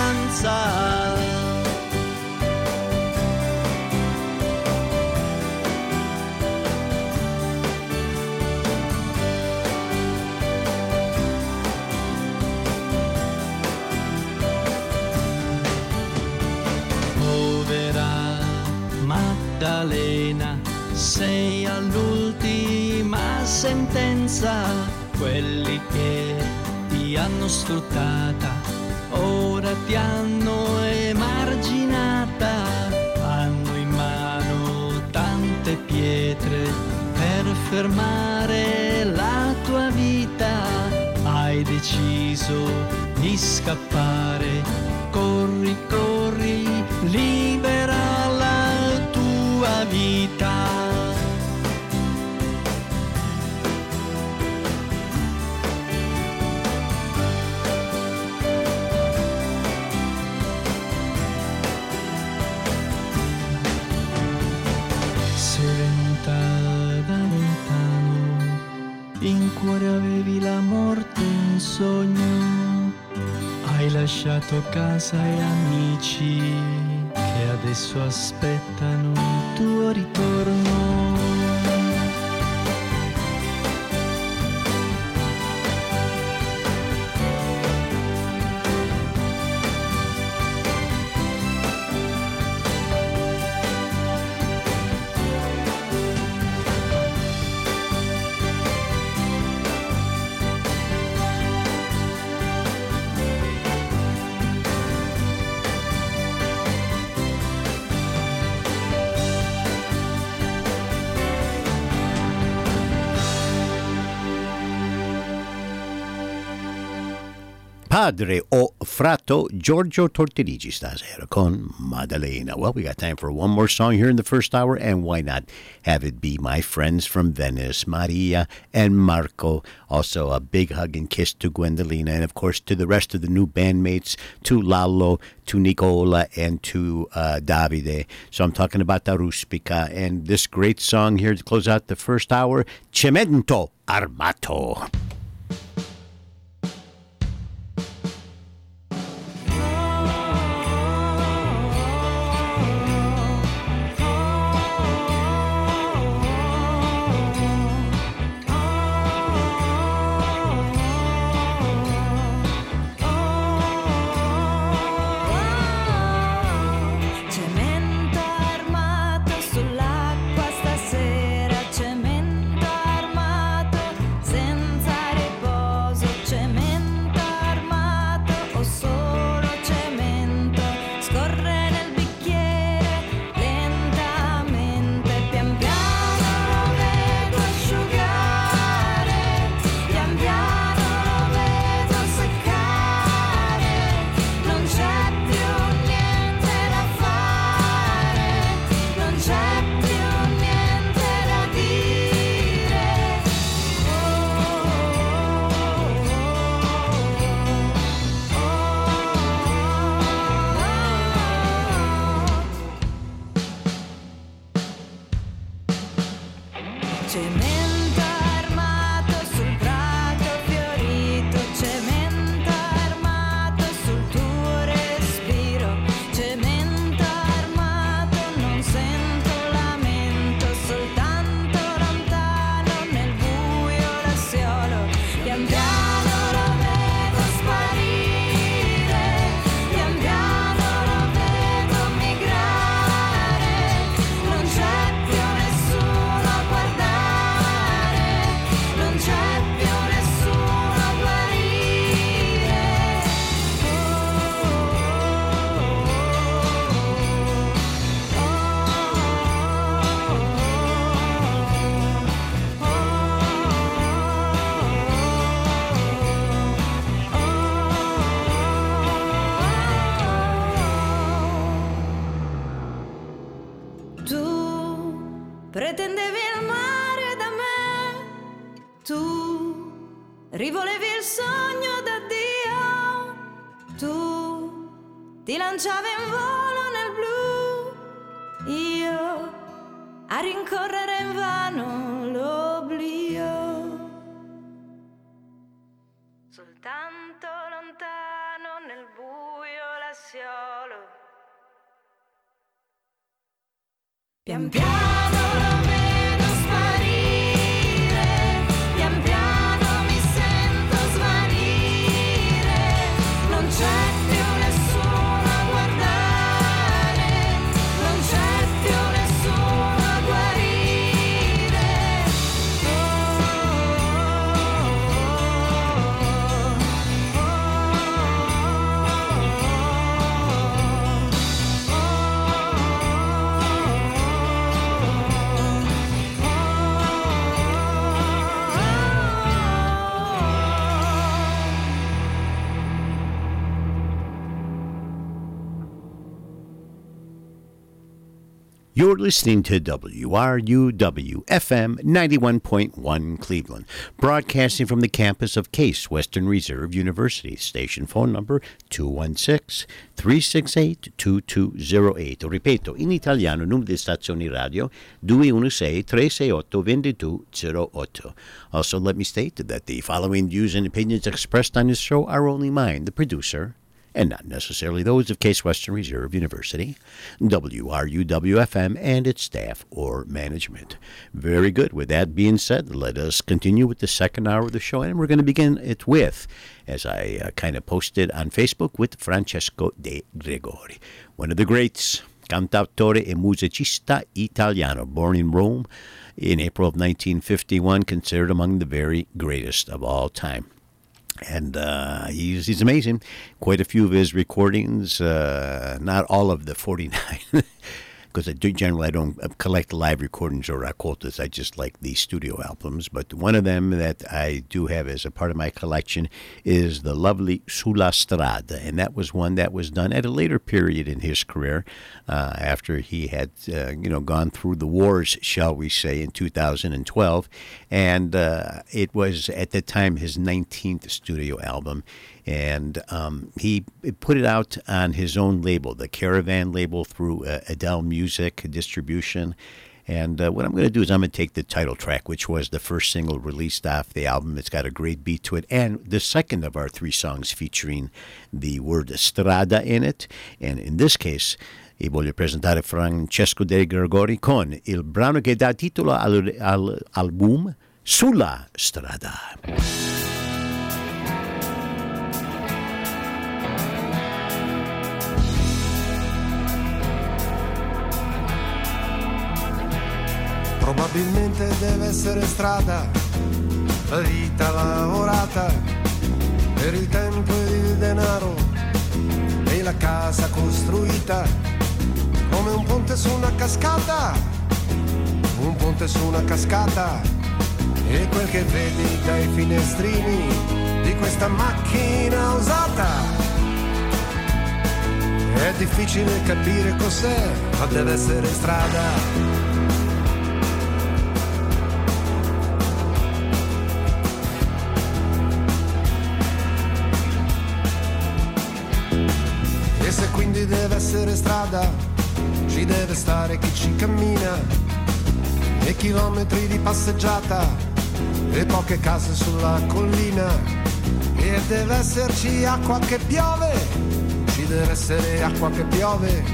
Povera Maddalena, sei all'ultima sentenza, quelli che ti hanno sfruttata ora ti hanno emarginata, hanno in mano tante pietre per fermare la tua vita. Hai deciso di scappare, corri, corri, libera la tua vita. Cuore avevi la morte in sogno, hai lasciato casa e amici che adesso aspettano il tuo ritorno. Padre o Frato Giorgio Tortorici stasera con Maddalena. Well, we got time for one more song here in the first hour, and why not have it be my friends from Venice, Maria and Marco. Also, a big hug and kiss to Gwendolina, and of course to the rest of the new bandmates, to Lalo, to Nicola, and to uh, Davide. So I'm talking about the Ruspica and this great song here to close out the first hour, Cemento Armato. Senza Pian piano lo vedo sparire, pian piano mi sento svanire, non c'è più nessuno a guardare, non c'è più nessuno a guarire. Oh, oh, oh, oh, oh, oh, oh, oh, oh, oh, oh. You're listening to W R U W F M ninety-one point one Cleveland, broadcasting from the campus of Case Western Reserve University. Station phone number two one six, three six eight, two two zero eight. Ripeto, in italiano, numero di stazioni radio two one six, three six eight, two two zero eight. Also, let me state that the following views and opinions expressed on this show are only mine, the producer, and not necessarily those of Case Western Reserve University, W R U W F M, and its staff or management. Very good. With that being said, let us continue with the second hour of the show, and we're going to begin it with, as I uh, kind of posted on Facebook, with Francesco De Gregori, one of the greats, cantautore e musicista italiano, born in Rome in April of nineteen fifty-one, considered among the very greatest of all time. And uh, he's he's amazing. Quite a few of his recordings, uh, not all of the forty-nine, because I do generally I don't collect live recordings or raccoltas. I just like the studio albums. But one of them that I do have as a part of my collection is the lovely Sulla Strada, and that was one that was done at a later period in his career, uh, after he had uh, you know gone through the wars, shall we say, in two thousand twelve. And uh, it was, at that time, his nineteenth studio album. And um, he put it out on his own label, the Caravan label, through uh, Adele Music Distribution. And uh, what I'm going to do is I'm going to take the title track, which was the first single released off the album. It's got a great beat to it. And the second of our three songs featuring the word strada in it. And in this case, e voglio presentare Francesco De Gregori con il brano che dà titolo al, al album, Sulla Strada. Probabilmente deve essere strada, la vita lavorata, per il tempo e il denaro, e la casa costruita, come un ponte su una cascata, un ponte su una cascata, e quel che vedi dai finestrini di questa macchina usata. È difficile capire cos'è, ma deve essere strada. Quindi deve essere strada, ci deve stare chi ci cammina, e chilometri di passeggiata e poche case sulla collina, e deve esserci acqua che piove, ci deve essere acqua che piove,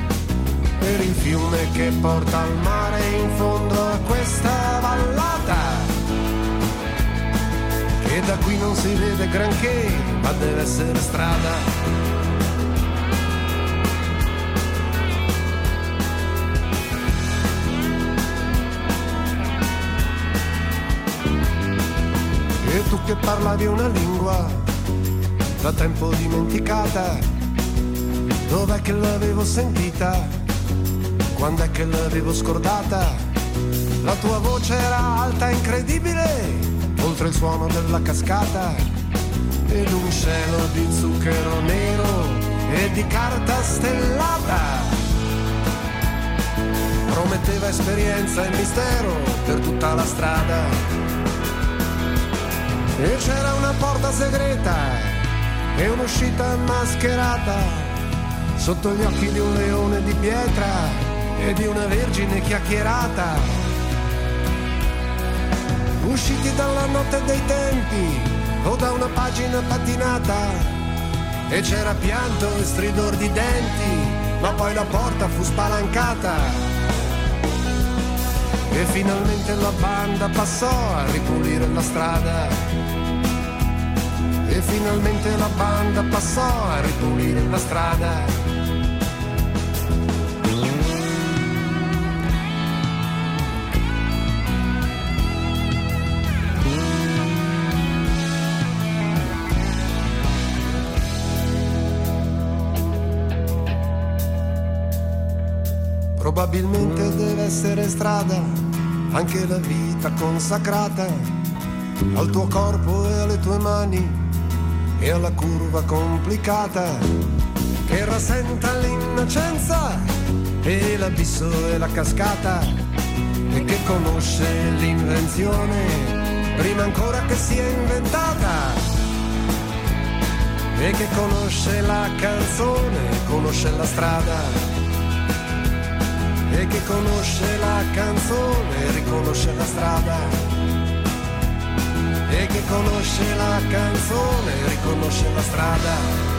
per il fiume che porta al mare in fondo a questa vallata, che da qui non si vede granché, ma deve essere strada. Tu che parlavi una lingua da tempo dimenticata, dov'è che l'avevo sentita, quando è che l'avevo scordata? La tua voce era alta e incredibile, oltre il suono della cascata, ed un cielo di zucchero nero e di carta stellata prometteva esperienza e mistero per tutta la strada. E c'era una porta segreta e un'uscita mascherata sotto gli occhi di un leone di pietra e di una vergine chiacchierata. Usciti dalla notte dei tempi o da una pagina patinata, e c'era pianto e stridor di denti, ma poi la porta fu spalancata e finalmente la banda passò a ripulire la strada. E finalmente la banda passò a ripulire la strada. Probabilmente deve essere strada anche la vita consacrata al tuo corpo e alle tue mani e alla curva complicata che rasenta l'innocenza e l'abisso e la cascata, e che conosce l'invenzione prima ancora che sia inventata, e che conosce la canzone, conosce la strada, e che conosce la canzone, riconosce la strada. E che conosce la canzone, riconosce la strada.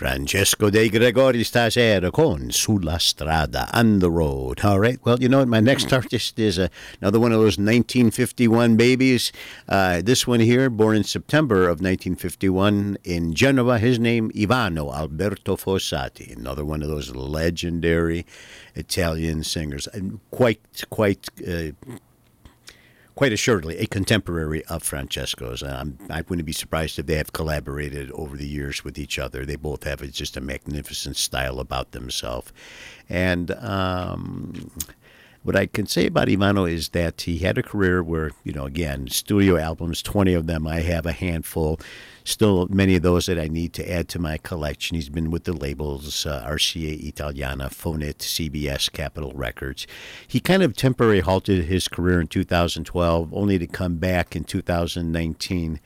Francesco De Gregori stasera con Sulla Strada, on the road. All right, well, you know what? My next artist is uh, another one of those nineteen fifty-one babies. Uh, this one here, born in September of nineteen fifty-one in Genova. His name, Ivano Alberto Fossati, another one of those legendary Italian singers. And quite, quite... Uh, Quite assuredly, a contemporary of Francesco's. Um, I wouldn't be surprised if they have collaborated over the years with each other. They both have a, just a magnificent style about themselves. And um, what I can say about Ivano is that he had a career where, you know, again, studio albums, twenty of them. I have a handful. Still many of those that I need to add to my collection. He's been with the labels uh, R C A Italiana, Fonit, C B S, Capitol Records. He kind of temporarily halted his career in two thousand twelve, only to come back in two thousand nineteen.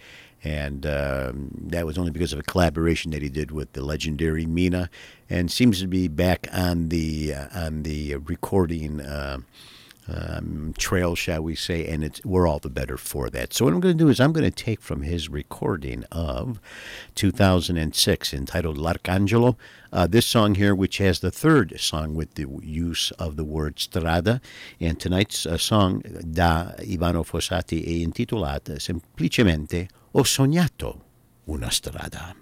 And um, that was only because of a collaboration that he did with the legendary Mina, and seems to be back on the uh, on the recording uh, Um, trail, shall we say, and it's, we're all the better for that. So what I'm going to do is I'm going to take from his recording of two thousand six entitled L'Arcangelo, uh, this song here, which has the third song with the use of the word strada, and tonight's uh, song da Ivano Fossati è intitolata semplicemente Ho sognato una strada.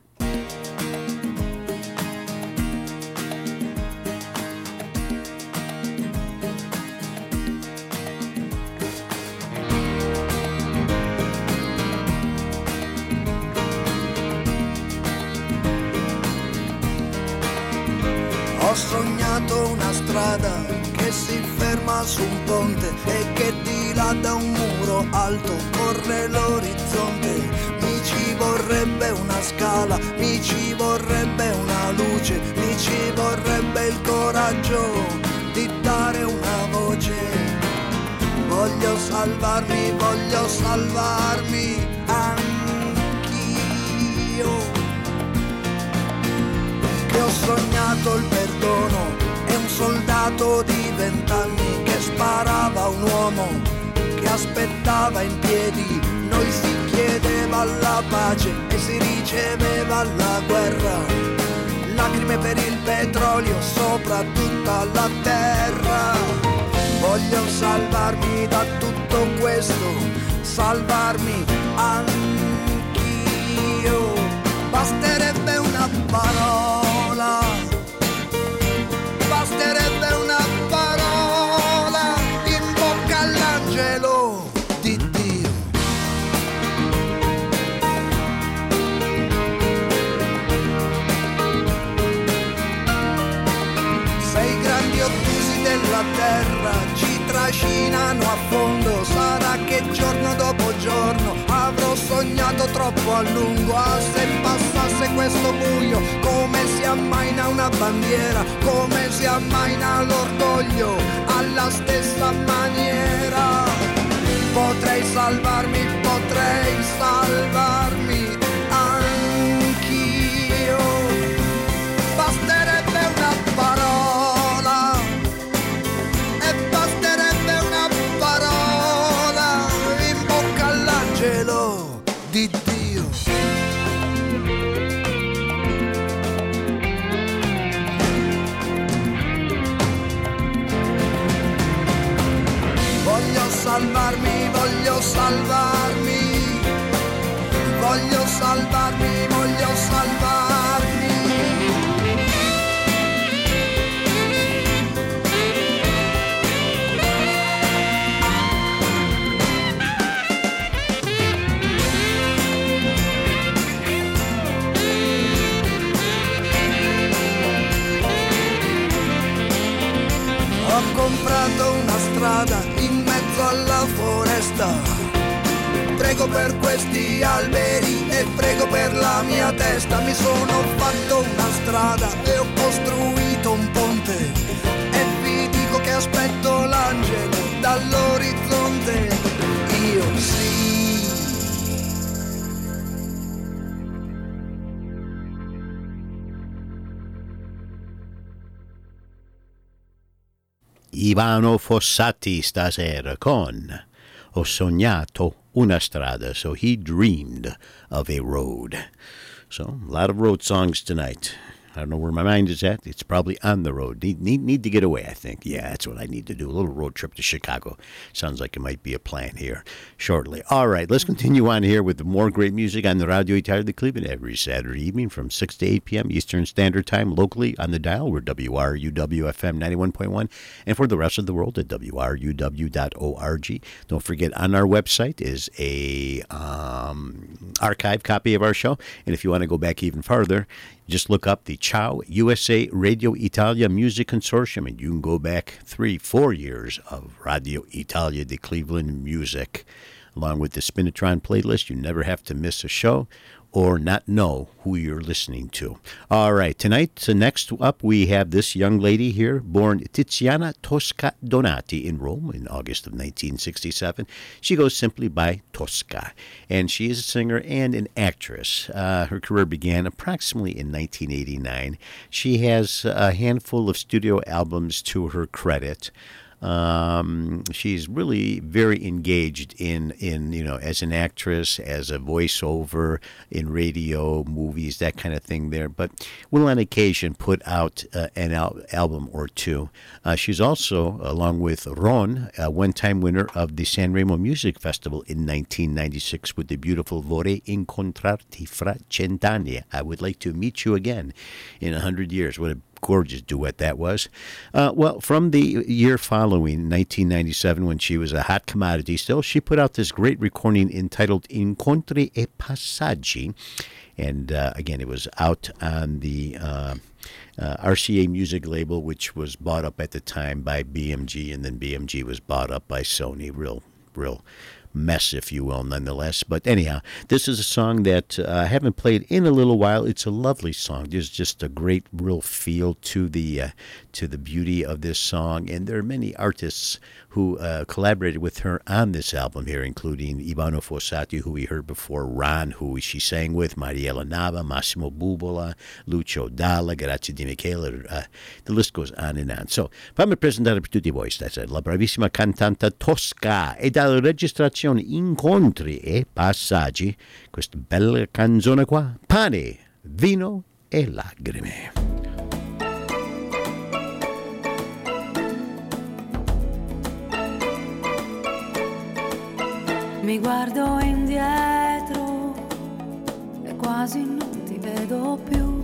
Ho sognato una strada che si ferma su un ponte e che di là da un muro alto corre l'orizzonte. Mi ci vorrebbe una scala, mi ci vorrebbe una luce, mi ci vorrebbe il coraggio di dare una voce. Voglio salvarmi, voglio salvarmi anch'io. Che ho sognato il perdono e un soldato di vent'anni che sparava a un uomo che aspettava in piedi. Noi si chiedeva la pace e si riceveva la guerra. Lacrime per il petrolio sopra tutta la terra. Voglio salvarmi da tutto questo, salvarmi anch'io. Basterebbe una parola. Basterebbe una parola in bocca all'angelo di Dio. Sei grandi ottusi della terra ci trascinano a fondo. Sarà che giorno dopo giorno avrò sognato troppo a lungo. Ah, se passasse questo buio, come si ammaina una bandiera, come si ammaina l'orgoglio, alla stessa maniera. Potrei salvarmi, potrei salvarmi anch'io. Basterebbe una parola. Salvarmi, voglio salvarmi, voglio salvarmi, voglio salvarmi. Ho comprato una strada alla foresta, prego per questi alberi e prego per la mia testa. Mi sono fatto una strada e ho costruito un ponte e vi dico che aspetto l'angelo dall'orizzonte. Io sì. Ivano Fossati stasera con Ho sognato una strada, so he dreamed of a road. So, a lot of road songs tonight. I don't know where my mind is at. It's probably on the road. Need, need, need to get away, I think. Yeah, that's what I need to do. A little road trip to Chicago. Sounds like it might be a plan here shortly. All right, let's continue on here with more great music on the Radio Italia di Cleveland every Saturday evening from six to eight p.m. Eastern Standard Time. Locally on the dial, we're W R U W F M ninety-one point one. And for the rest of the world at W R U W dot org. Don't forget, on our website is a um, archive copy of our show. And if you want to go back even farther, just look up the C I A O U S A Radio Italia Music Consortium, and you can go back three, four years of Radio Italia di Cleveland music. Along with the Spinatron playlist, you never have to miss a show or not know who you're listening to. All right, tonight, so next up, we have this young lady here, born Tiziana Tosca Donati in Rome in August of nineteen sixty-seven. She goes simply by Tosca, and she is a singer and an actress. Uh, her career began approximately in nineteen eighty-nine. She has a handful of studio albums to her credit. Um, she's really very engaged in, in, you know, as an actress, as a voiceover in radio, movies, that kind of thing there, but will on occasion put out uh, an al- album or two. Uh, she's also, along with Ron, a one-time winner of the Sanremo Music Festival in nineteen ninety-six with the beautiful Vorrei Incontrarti Fra Cent'anni. I would like to meet you again in a hundred years. What a gorgeous duet that was. Uh, well, from the year following, nineteen ninety-seven, when she was a hot commodity still, she put out this great recording entitled Incontri e Passaggi. And uh, again, it was out on the uh, uh, R C A music label, which was bought up at the time by B M G, and then B M G was bought up by Sony. Real, real mess, if you will, nonetheless. But anyhow, this is a song that uh, I haven't played in a little while. It's a lovely song. There's just a great real feel to the uh, to the beauty of this song, and there are many artists who uh, collaborated with her on this album here, including Ivano Fossati, who we heard before, Ron, who she sang with, Mariella Nava, Massimo Bubola, Lucio Dalla, Grazia di Michele. Uh, the list goes on and on. So, fammi presentare per tutti voi stasera la bravissima cantante tosca e dalla registrazione Incontri e Passaggi, questa bella canzone qua, Pane, Vino e Lacrime. Mi guardo indietro e quasi non ti vedo più,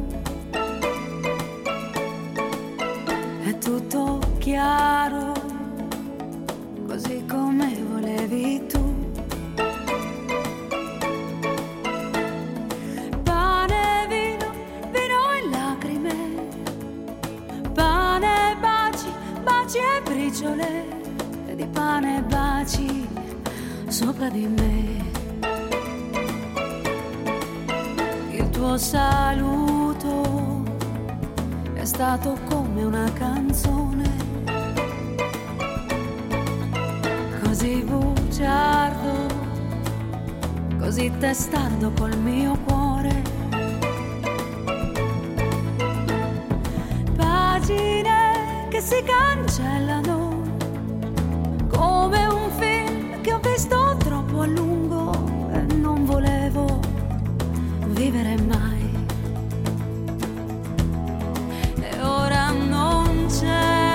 è tutto chiaro così come volevi tu. Baci e briciole di pane e baci sopra di me. Il tuo saluto è stato come una canzone, così bugiardo, così testardo col mio cuore. Pagine che si cancellano come un film che ho visto troppo a lungo e non volevo vivere mai. E ora non c'è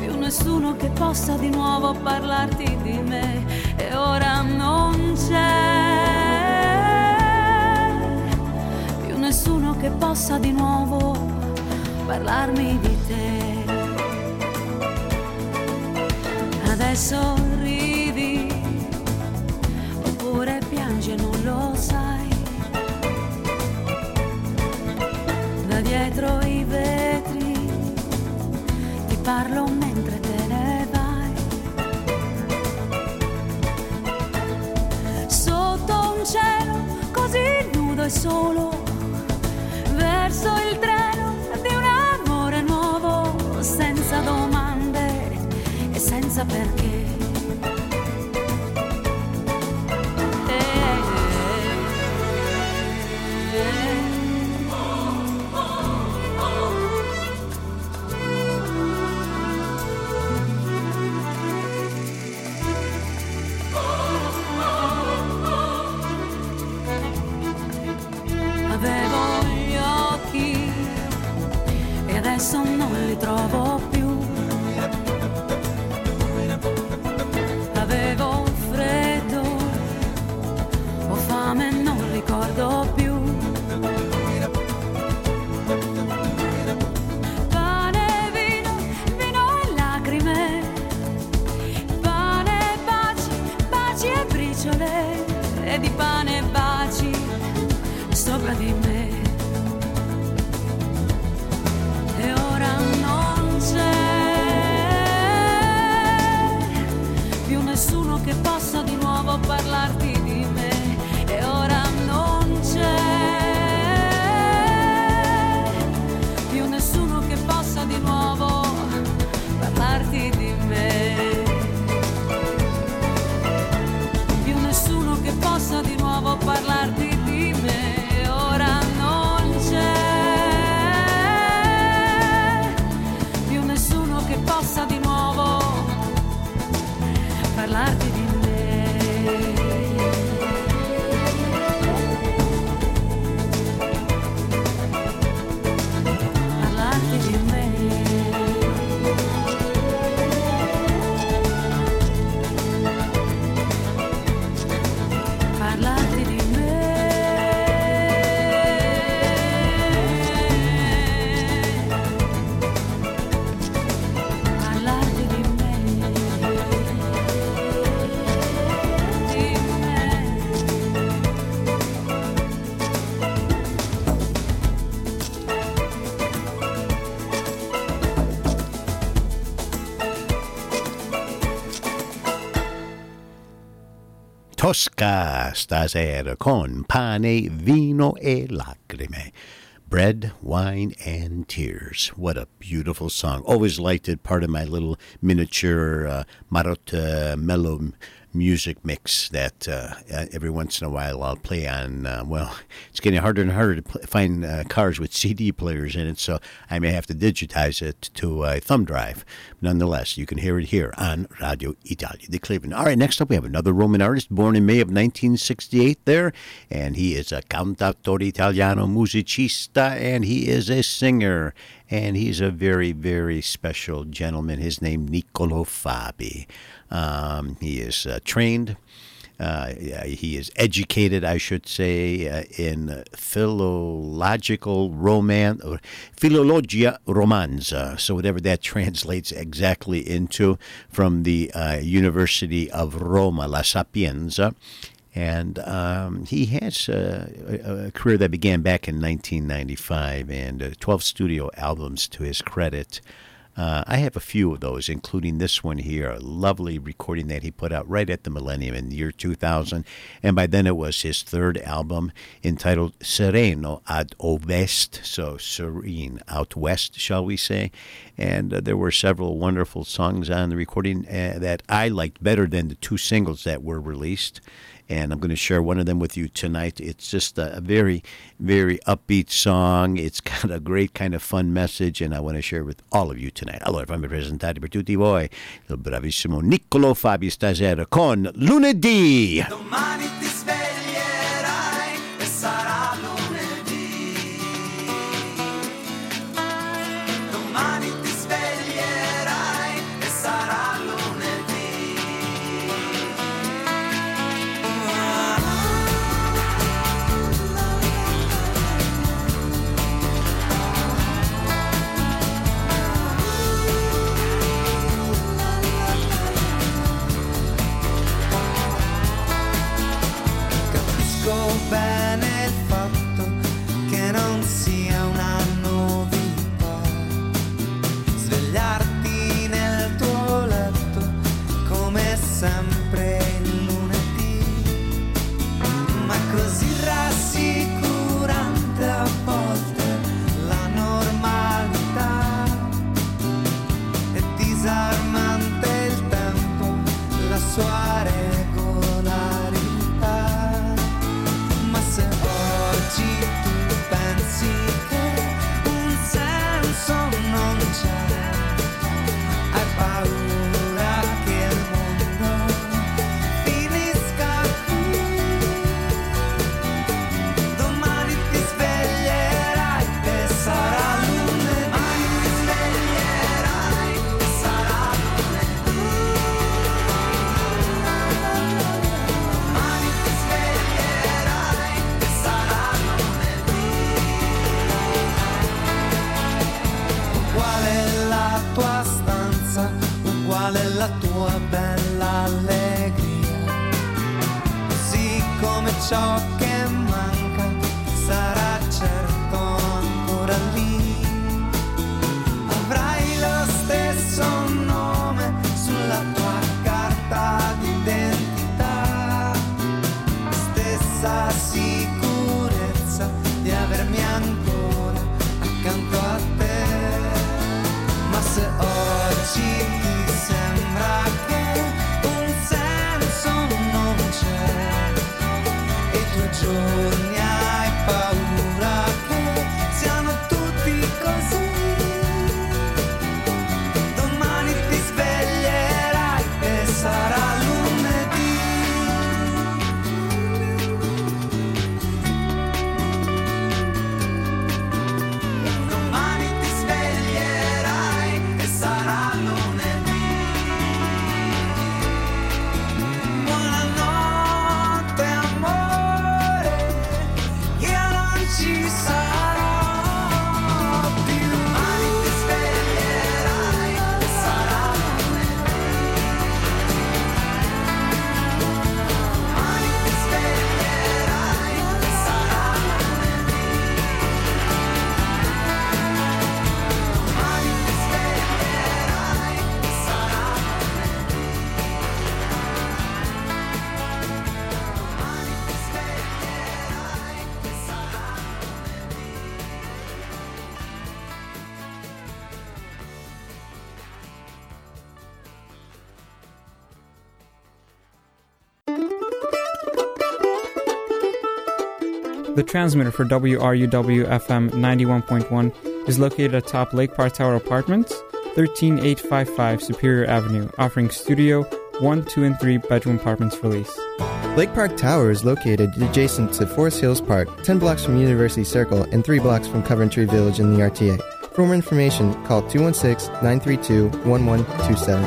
più nessuno che possa di nuovo parlarti di me. E ora non c'è più nessuno che possa di nuovo parlarmi di te. Adesso ridi oppure piangi e non lo sai, da dietro i vetri ti parlo mentre te ne vai. Sotto un cielo così nudo e solo, verso il treno di una senza domande e senza perché. Eh, eh, eh. Avevo gli occhi e adesso non li trovo più. Avevo freddo o fame, non ricordo più. Pane, vino, vino e lacrime, pane, baci, baci e briciole, e di pane baci sopra di me. E ora non Tosca stasera con pane, vino e lacrime. Bread, Wine, and Tears. What a beautiful song. Always liked it. Part of my little miniature uh, Marotta mellow m- music mix that uh, every once in a while I'll play on. Uh, well, it's getting harder and harder to pl- find uh, cars with C D players in it, so I may have to digitize it to a thumb drive. Nonetheless, you can hear it here on Radio Italia di Cleveland. All right, next up we have another Roman artist born in May of nineteen sixty-eight there, and he is a cantautore italiano musicista. And he is a singer, and he's a very, very special gentleman. His name, Niccolò Fabi. Um, he is uh, trained. Uh, he is educated, I should say, uh, in philological romance, or philologia romanza, so whatever that translates exactly into, from the uh, University of Roma, La Sapienza. And um, he has a, a career that began back in nineteen ninety-five, and uh, twelve studio albums to his credit. Uh, I have a few of those, including this one here, a lovely recording that he put out right at the millennium in the year two thousand. And by then it was his third album, entitled Sereno ad Ovest, so serene out west, shall we say. And uh, there were several wonderful songs on the recording uh, that I liked better than the two singles that were released. And I'm going to share one of them with you tonight. It's just a very, very upbeat song. It's got a great kind of fun message, and I want to share it with all of you tonight. Allora, fammi presentare per tutti voi il bravissimo Niccolò Fabi stasera con Lunedì. Domani ti sveglierai e sarà lunedì. Domani ti sveglierai e sarà bene il fatto che non sia una novità svegliarti nel tuo letto come sempre il lunedì, ma così rassicurante a volte la normalità è disarmante il tempo, la sua la tua bella allegria, così come ciò che manca sarà certo ancora lì, avrai lo stesso nome sulla tua carta d'identità, stessa sicurezza di avermi ancora accanto a te, ma se oggi giorni hai paura che siano tutti così, domani ti sveglierai e sarà lunedì, domani ti sveglierai e sarà lunedì. Buonanotte amore. The transmitter for W R U W F M ninety-one point one is located atop Lake Partour Apartments, one three eight five five Superior Avenue, offering studio, one, two, and three bedroom apartments for lease. Lake Park Tower is located adjacent to Forest Hills Park, ten blocks from University Circle and three blocks from Coventry Village in the R T A. For more information, call two one six, nine three two, one one two seven.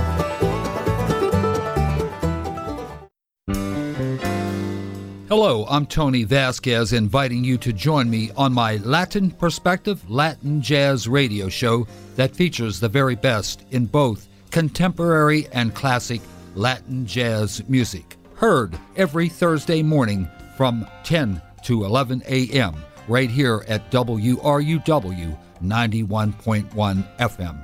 Hello, I'm Tony Vasquez, inviting you to join me on my Latin Perspective Latin Jazz radio show that features the very best in both contemporary and classic Latin jazz music. Heard every Thursday morning from ten to eleven a.m. right here at W R U W ninety-one point one F M.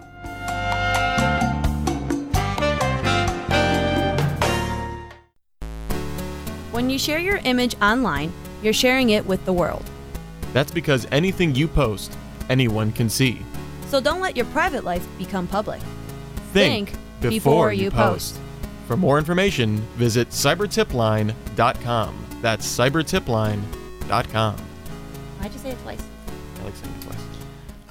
When you share your image online, you're sharing it with the world. That's because anything you post, anyone can see. So don't let your private life become public. Think, Think before, before you post. post. For more information, visit cyber tip line dot com. That's cyber tip line dot com. Why'd you say it twice? I like saying it twice.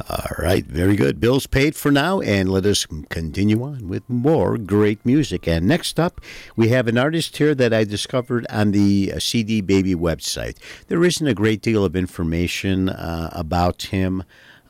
All right, very good. Bill's paid for now, and let us continue on with more great music. And next up, we have an artist here that I discovered on the C D Baby website. There isn't a great deal of information uh, about him.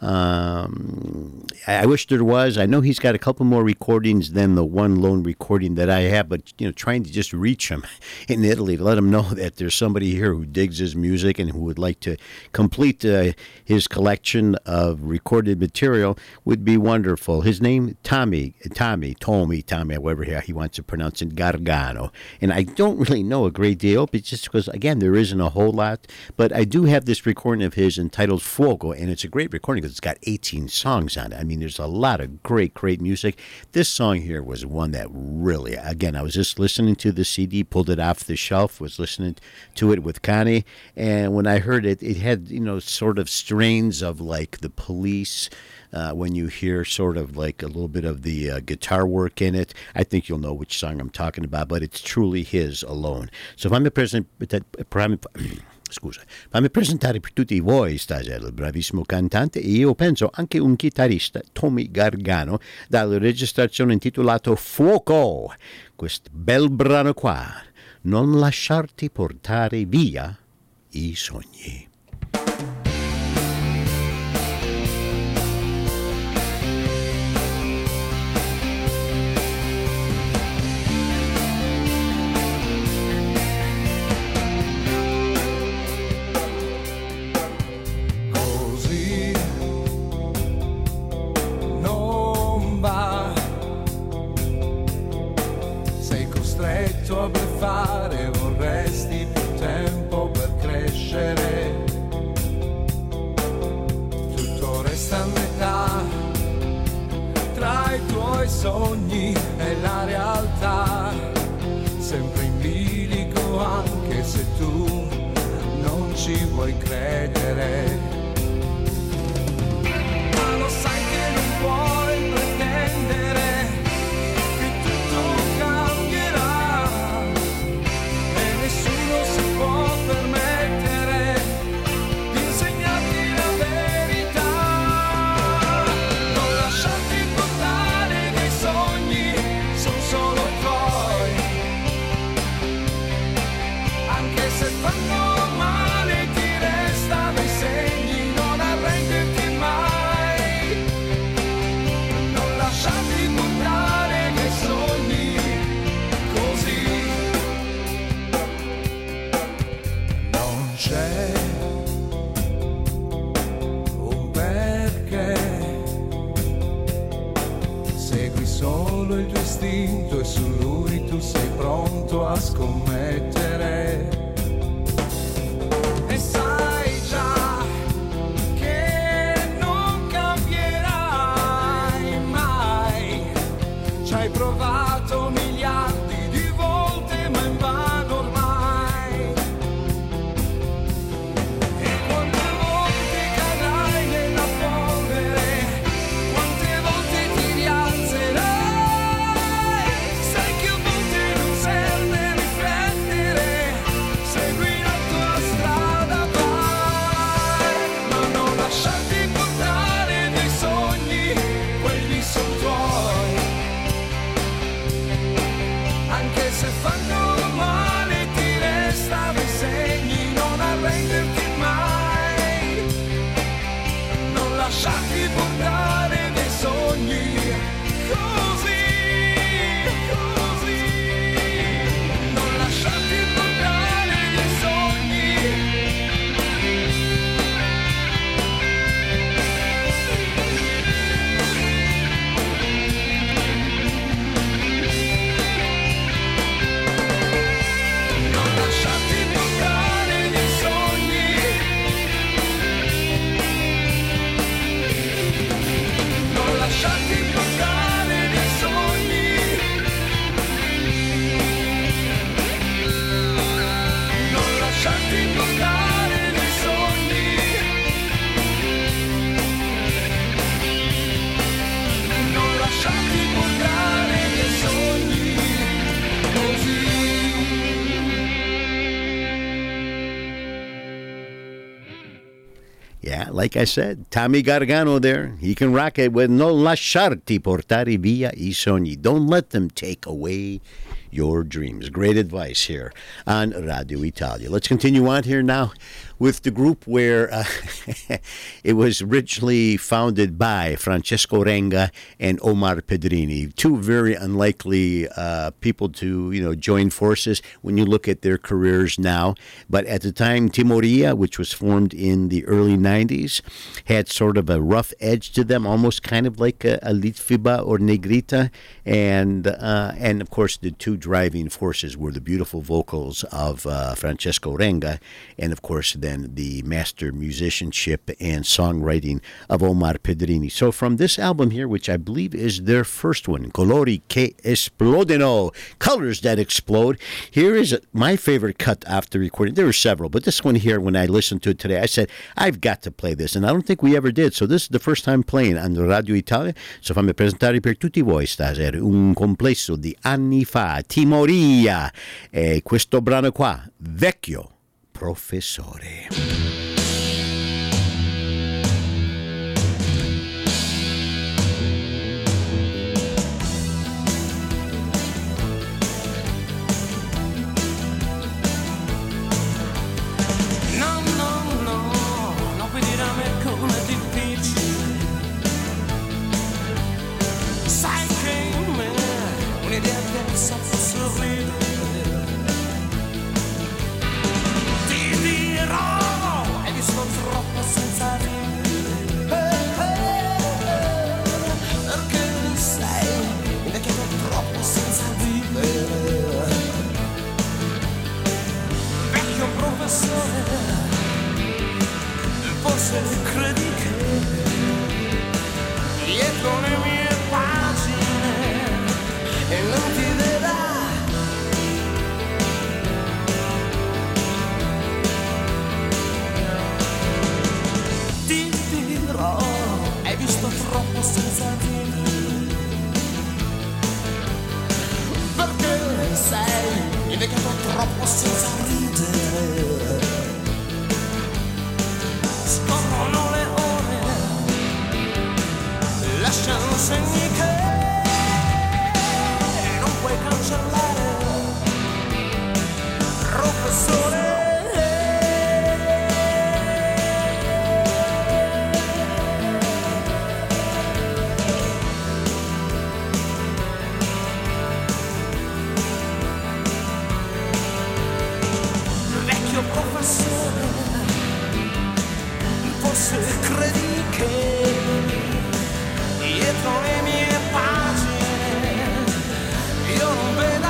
Um, I wish there was. I know he's got a couple more recordings than the one lone recording that I have, but, you know, trying to just reach him in Italy to let him know that there's somebody here who digs his music and who would like to complete uh, his collection of recorded material would be wonderful. His name, Tommy, Tommy, Tommy, Tommy, however he wants to pronounce it, Gargano. And I don't really know a great deal, but just because, again, there isn't a whole lot, but I do have this recording of his entitled Fuoco, and it's a great recording. It's got eighteen songs on it. I mean, there's a lot of great, great music. This song here was one that really, again, I was just listening to the C D, pulled it off the shelf, was listening to it with Connie, and when I heard it, it had, you know, sort of strains of like the Police. Uh, when you hear sort of like a little bit of the uh, guitar work in it, I think you'll know which song I'm talking about, but it's truly his alone. So if I'm the president, scusa, fammi presentare per tutti voi stasera il bravissimo cantante e io penso anche un chitarrista, Tommy Gargano, dalla registrazione intitolato Fuoco. Questo bel brano qua, Non lasciarti portare via i sogni. Fare vorresti più tempo per crescere, tutto resta a metà tra i tuoi sogni e la realtà, sempre in bilico anche se tu non ci vuoi credere, ma lo sai che non puoi pretendere. E su lui tu sei pronto a scommettere e sai già che non cambierai mai, ci hai provato miliardi di volte ma invano ormai, e quante volte cadrai nella polvere, quante volte ti rialzerai. Che a volte non serve riflettere, Yeah, like I said, Tommy Gargano there. He can rock it with "Non lasciarti portare via i sogni." Don't let them take away your dreams. Great advice here on Radio Italia. Let's continue on here now with the group where uh, it was originally founded by Francesco Renga and Omar Pedrini, two very unlikely uh, people to, you know, join forces when you look at their careers now. But at the time, Timoria, which was formed in the early nineties, had sort of a rough edge to them, almost kind of like a, a Litfiba or Negrita. And, uh, and of course, the two driving forces were the beautiful vocals of uh, Francesco Renga and, of course, then the master musicianship and songwriting of Omar Pedrini. So from this album here, which I believe is their first one, Colori che Esplodeno, Colors That Explode, here is my favorite cut after recording. There were several, but this one here, when I listened to it today, I said, I've got to play this, and I don't think we ever did. So this is the first time playing on Radio Italia. So fammi presentare per tutti voi stasera un complesso di anni fa, Timoria, e questo brano qua, Vecchio Professore. Forse non credi che dietro le mie pagine e non ti vedrà. Ti dirò, hai visto troppo senza dire, perché sei invecchiato troppo senza ridere. Scorrono le ore, lasciano segni che non puoi cancellare. Professore, vecchio professore, se credi che dietro le mie pagine io non vedo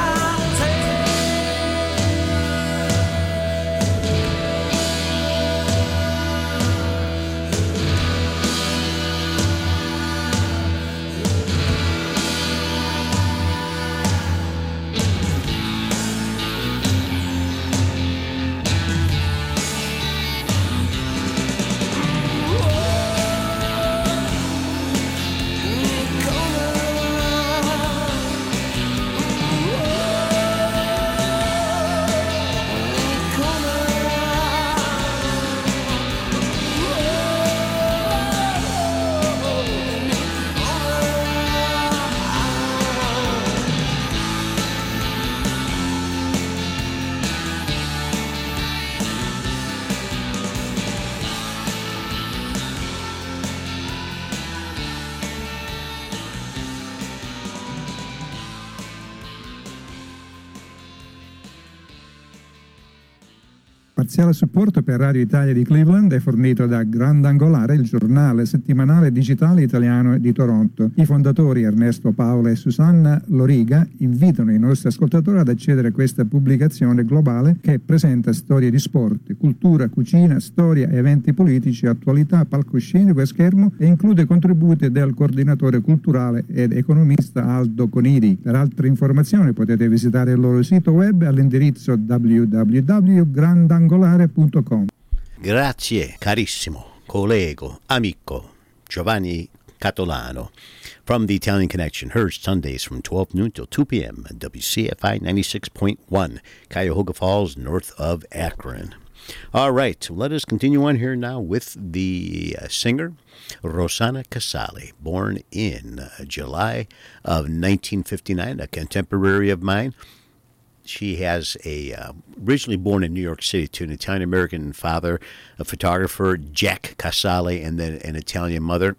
il supporto per Radio Italia di Cleveland è fornito da Grandangolare, il giornale settimanale digitale italiano di Toronto. I fondatori Ernesto, Paola e Susanna Loriga invitano i nostri ascoltatori ad accedere a questa pubblicazione globale che presenta storie di sport, cultura, cucina, storia, eventi politici, attualità, palcoscenico e schermo e include contributi del coordinatore culturale ed economista Aldo Conidi. Per altre informazioni potete visitare il loro sito web all'indirizzo w w w dot grandangolare dot com. Grazie carissimo collego amico Giovanni Catalano from the Italian Connection, heard Sundays from twelve noon till two p.m. at W C F I ninety-six point one, Cuyahoga Falls, north of Akron. All right, let us continue on here now with the singer Rossana Casali, born in July of nineteen fifty-nine, a contemporary of mine. She has a uh, originally born in New York City to an Italian-American father, a photographer, Jack Casale, and then an Italian mother.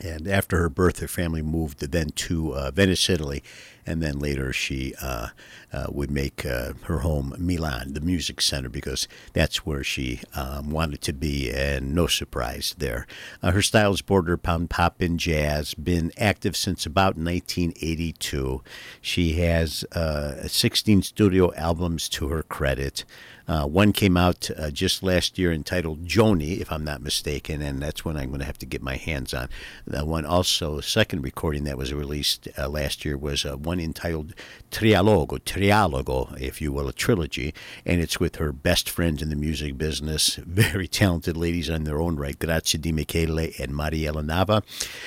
And after her birth, her family moved then to uh, Venice, Italy, and then later she uh, uh, would make uh, her home Milan, the music center, because that's where she um, wanted to be, and no surprise there. Uh, her styles border upon pop and jazz, been active since about nineteen eighty-two. She has uh, sixteen studio albums to her credit. Uh, one came out uh, just last year entitled Joni, if I'm not mistaken, and that's one I'm going to have to get my hands on. The one also, second recording that was released uh, last year was uh, one entitled Trialogo, Trialogo, if you will, a trilogy, and it's with her best friends in the music business, very talented ladies on their own right, Grazia di Michele and Mariella Nava.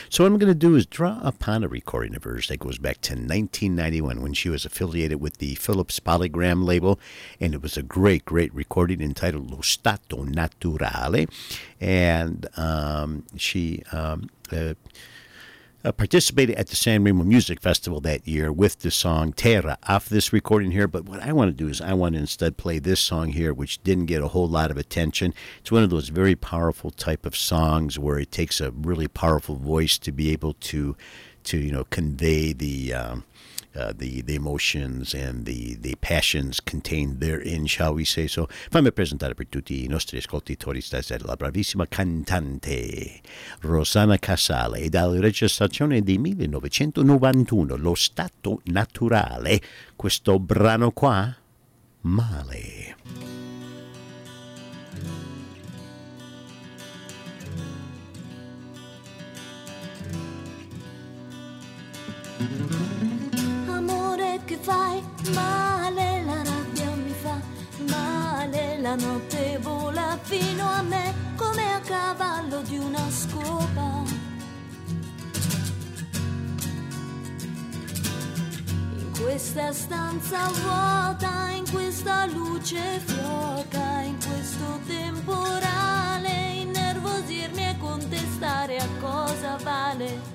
So what I'm going to do is draw upon a recording of hers that goes back to nineteen ninety-one, when she was affiliated with the Philips Polygram label, and it was a great, great recording entitled Lo Stato Naturale, and um, she um, uh, uh, participated at the Sanremo Music Festival that year with the song Terra off this recording here. But what I want to do is I want to instead play this song here, which didn't get a whole lot of attention. It's one of those very powerful type of songs where it takes a really powerful voice to be able to, to you know, convey the... Um, Uh, the, the emotions and the, the passions contained therein, shall we say. So, fammi presentare per tutti I nostri ascoltatori stasera la bravissima cantante Rossana Casale, e dalla registrazione di millenovecentonovantuno, Lo Stato Naturale, questo brano qua, Male. Che fai? Male la rabbia mi fa, male la notte vola fino a me come a cavallo di una scopa. In questa stanza vuota, in questa luce fioca, in questo temporale, innervosirmi e contestare a cosa vale.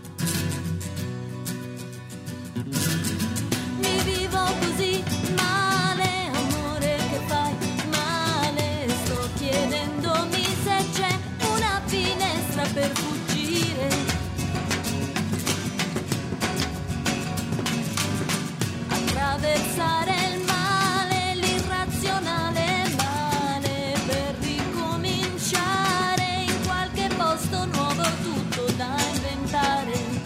Mi vivo così male, amore che fai male, sto chiedendomi se c'è una finestra per fuggire. Attraversare il male, l'irrazionale male, per ricominciare in qualche posto nuovo tutto da inventare.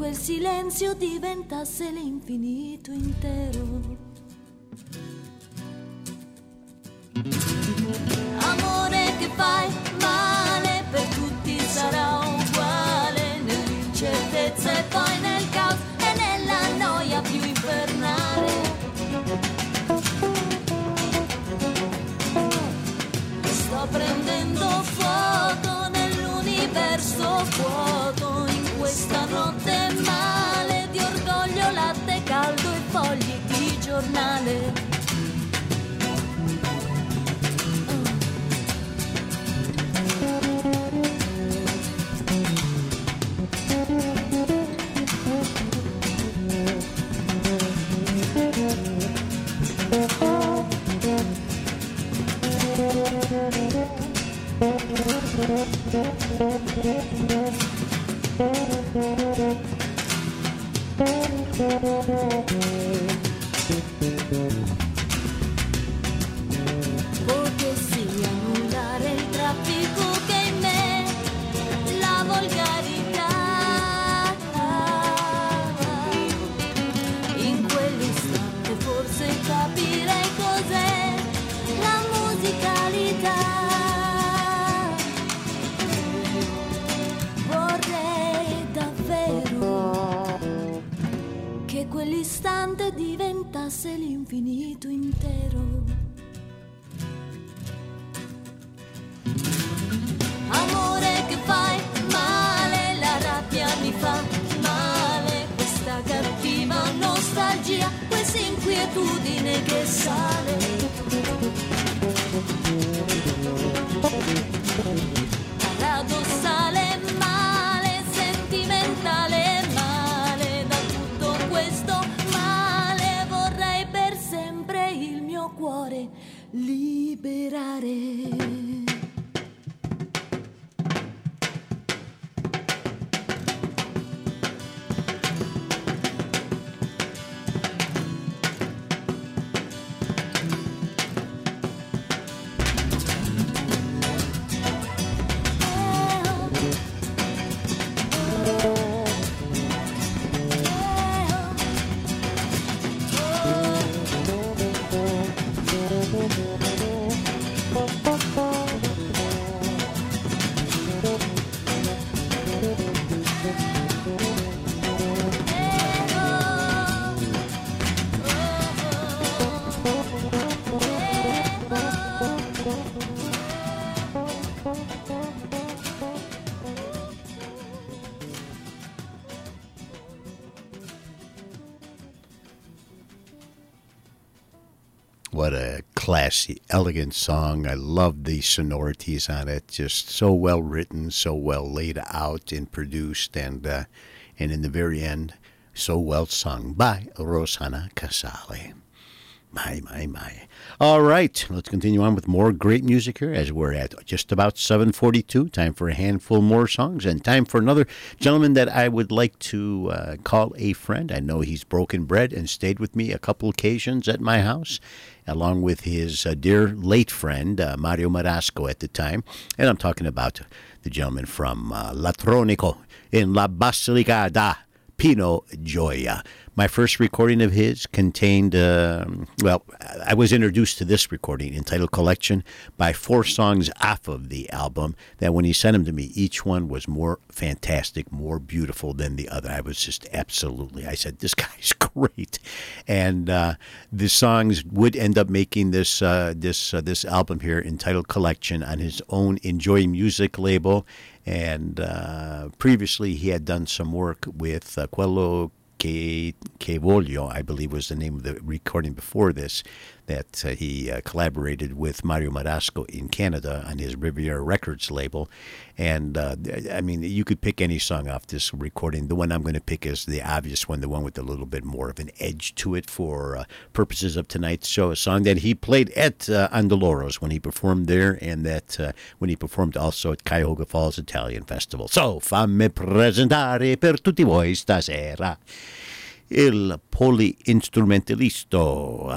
Quel silenzio diventasse l'infinito intero. Amore che fai male, per tutti sarà uguale, nell'incertezza e poi nel caos e nella noia più infernale. Sto prendendo fuoco nell'universo vuoto, in questa notte male di orgoglio, latte caldo e fogli di giornale. Potessi annullare il traffico che in me la volgarità, in quell'istante forse capirei cos'è la musicalità. bastasse l'infinito intero. Amore che fai male, la rabbia mi fa male, questa cattiva nostalgia, questa inquietudine che sale. Paradossale male, sentimentale male, da tutto questo male vorrei per sempre il mio cuore liberare. What a classy, elegant song. I love the sonorities on it. Just so well written, so well laid out and produced, and uh, and in the very end, so well sung by Rosanna Casale. My, my, my. All right, let's continue on with more great music here as we're at just about seven forty-two. Time for a handful more songs and time for another gentleman that I would like to uh, call a friend. I know he's broken bread and stayed with me a couple occasions at my house, along with his uh, dear late friend, uh, Mario Marasco at the time. And I'm talking about the gentleman from uh, Latronico in La Basilicata, Pino Gioia. My first recording of his contained, uh, well, I was introduced to this recording entitled Collection by four songs off of the album that when he sent them to me, each one was more fantastic, more beautiful than the other. I was just absolutely, I said, this guy's great. And uh, the songs would end up making this uh, this uh, this album here entitled Collection on his own Enjoy Music label. And uh, previously he had done some work with uh, Quello Che, che Voglio, I believe was the name of the recording before this, that uh, he uh, collaborated with Mario Marasco in Canada on his Riviera Records label. And, uh, I mean, you could pick any song off this recording. The one I'm going to pick is the obvious one, the one with a little bit more of an edge to it for uh, purposes of tonight's show, a song that he played at uh, Andoloros when he performed there, and that uh, when he performed also at Cuyahoga Falls Italian Festival. So, fammi presentare per tutti voi stasera il polistrumentalista.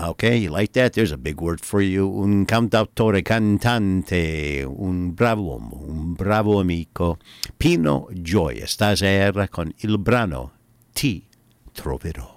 Okay, you like that? There's a big word for you. Un cantautore, cantante, un bravo uomo, un bravo amico, Pino Gioia, stasera con il brano Ti troverò.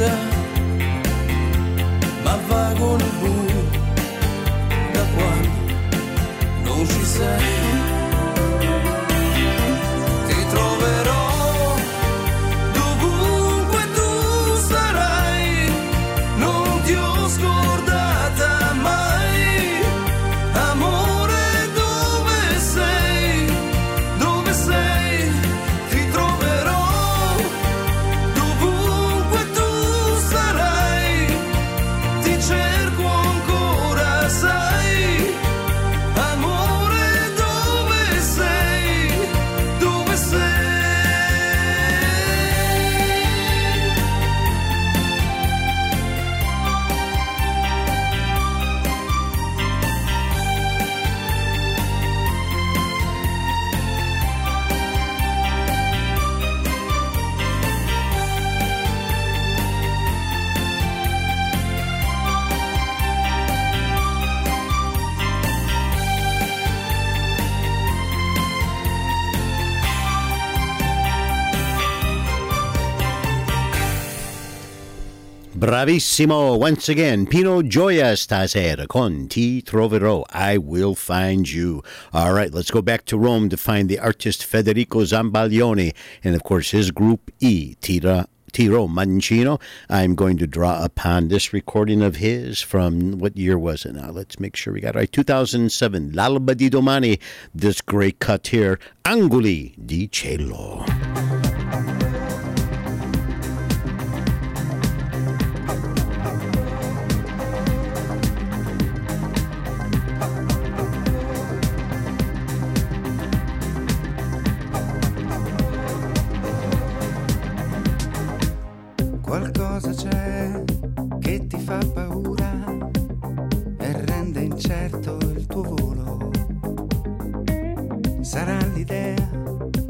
vita, ma vago nel buio da quando non ci sei. Ti troverò dovunque tu sarai, non ti ho scordata mai. Amore, dove sei? Dove sei? Ti troverò dovunque tu sarai, ti cerco ancora, sai. Amore, dove sei? Dove sei? Bravissimo, once again, Pino Gioia stasera con Ti Troverò, I Will Find You. All right, let's go back to Rome to find the artist Federico Zambaglioni and, of course, his group E, Tira Tiro Mancino. I'm going to draw upon this recording of his from, what year was it now? Let's make sure we got it right. two thousand seven, L'Alba di Domani, this great cut here, Angoli di Cielo. Cosa c'è che ti fa paura e rende incerto il tuo volo? Sarà l'idea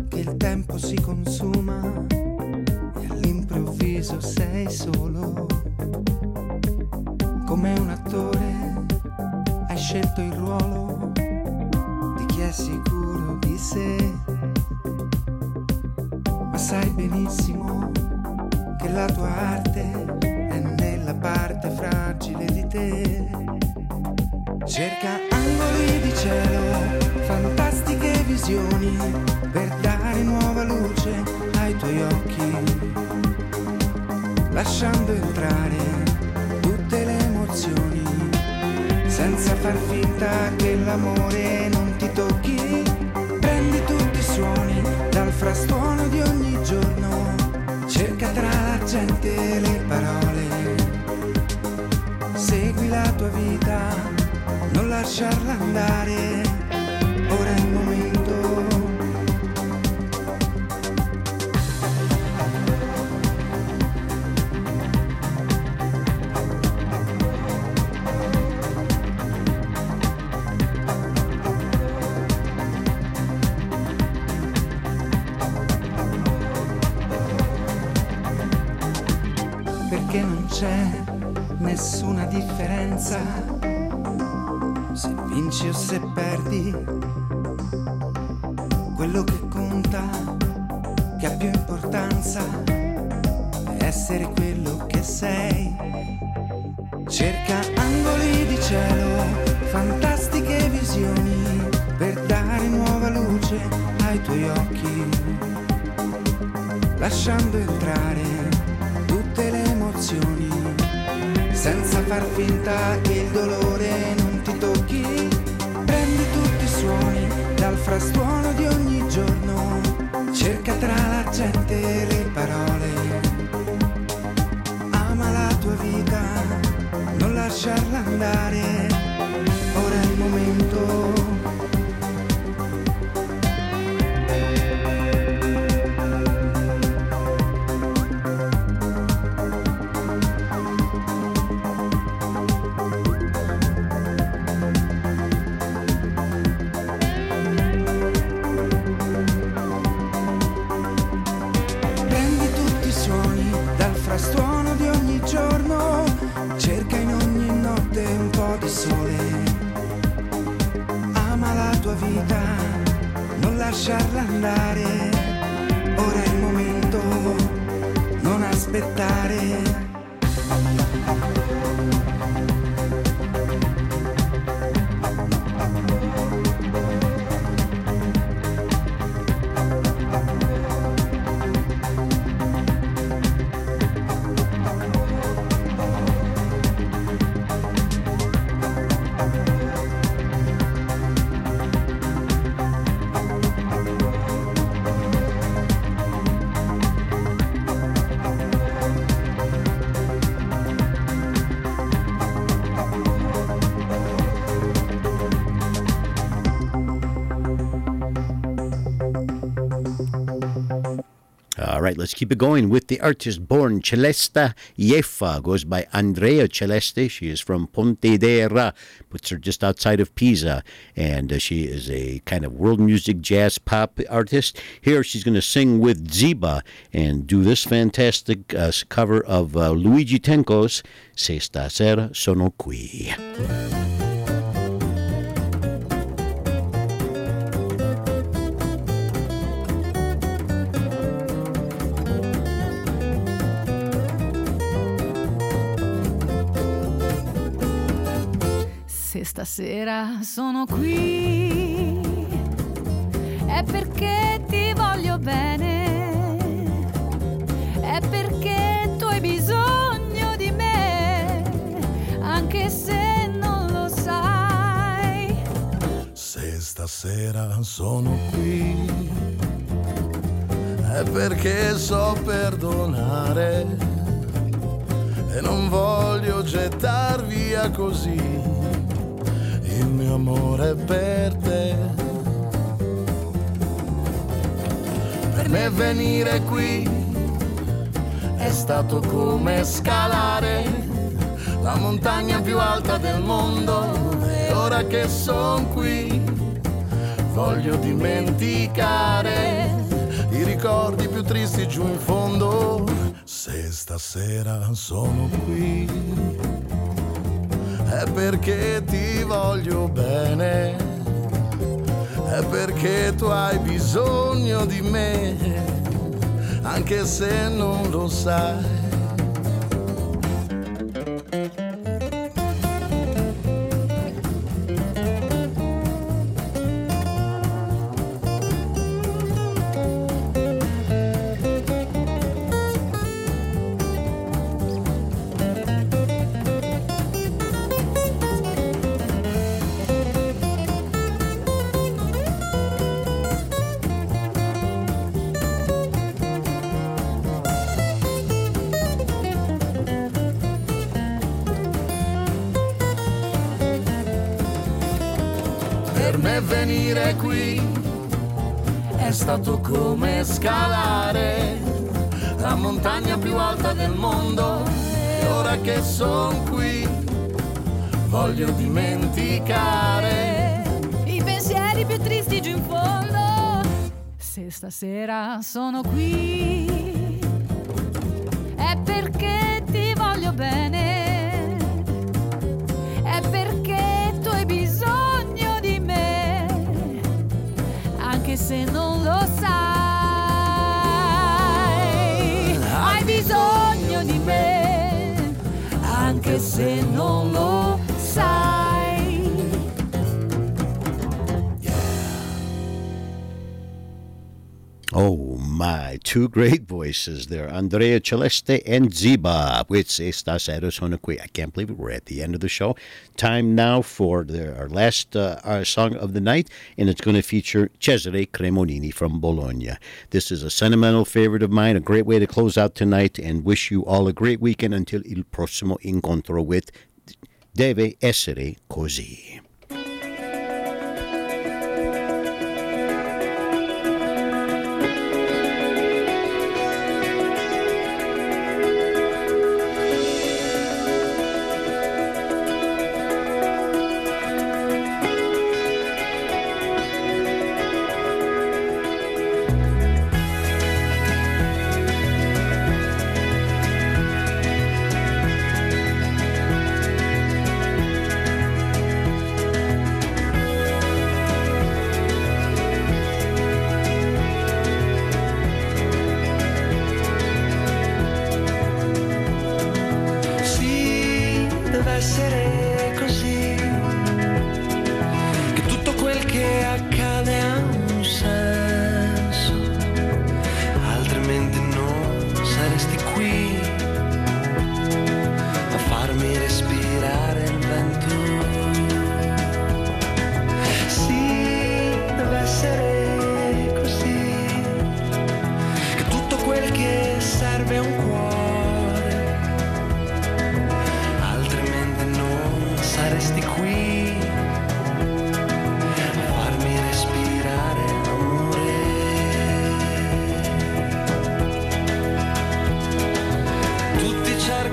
che il tempo si consuma e all'improvviso sei solo. Come un attore hai scelto il ruolo di chi è sicuro di sé, ma sai benissimo che la tua arte è nella parte fragile di te. Cerca angoli di cielo, fantastiche visioni per dare nuova luce ai tuoi occhi, lasciando entrare tutte le emozioni, senza far finta che l'amore non ti tocchi. Prendi tutti i suoni dal frastuono di ogni giorno, cerca tra la gente le parole, segui la tua vita, non lasciarla andare, ora è il momento. C'è nessuna differenza se vinci o se perdi, quello che conta, che ha più importanza, è essere quello che sei. Cerca angoli di cielo, fantastiche visioni per dare nuova luce ai tuoi occhi, lasciando entrare tutte le emozioni, senza far finta che il dolore non ti tocchi. Prendi tutti i suoni dal frastuono di ogni giorno, cerca tra la gente le parole, ama la tua vita, non lasciarla andare, ora è il momento. Lasciarla andare, ora è il momento, non aspettare. All right, let's keep it going with the artist born Celesta Ieffa, goes by Andrea Celeste. She is from Pontedera, puts her just outside of Pisa, and uh, she is a kind of world music jazz pop artist. Here she's going to sing with Ziba and do this fantastic uh, cover of uh, Luigi Tenco's Se Stasera Sono Qui. Stasera sono qui, è perché ti voglio bene, è perché tu hai bisogno di me, anche se non lo sai. Se stasera sono qui, è perché so perdonare e non voglio gettar via così il mio amore per te. Per me venire qui è stato come scalare la montagna più alta del mondo, e ora che son qui voglio dimenticare i ricordi più tristi giù in fondo. Se stasera sono qui è perché ti voglio bene, è perché tu hai bisogno di me, anche se non lo sai. Venire qui è stato come scalare la montagna più alta del mondo, e ora che son qui voglio dimenticare i pensieri più tristi giù in fondo. Se stasera sono qui è perché ti voglio bene, è perché tu hai bisogno se non lo sai, hai bisogno di me, anche se non lo sai. Yeah. Oh my, two great voices there, Andrea Celeste and Ziba with Se Stasera Sono Qui. I can't believe it, we're at the end of the show. Time now for the, our last uh, our song of the night, and it's going to feature Cesare Cremonini from Bologna. This is a sentimental favorite of mine, a great way to close out tonight, and wish you all a great weekend until il prossimo incontro with Deve Essere Così.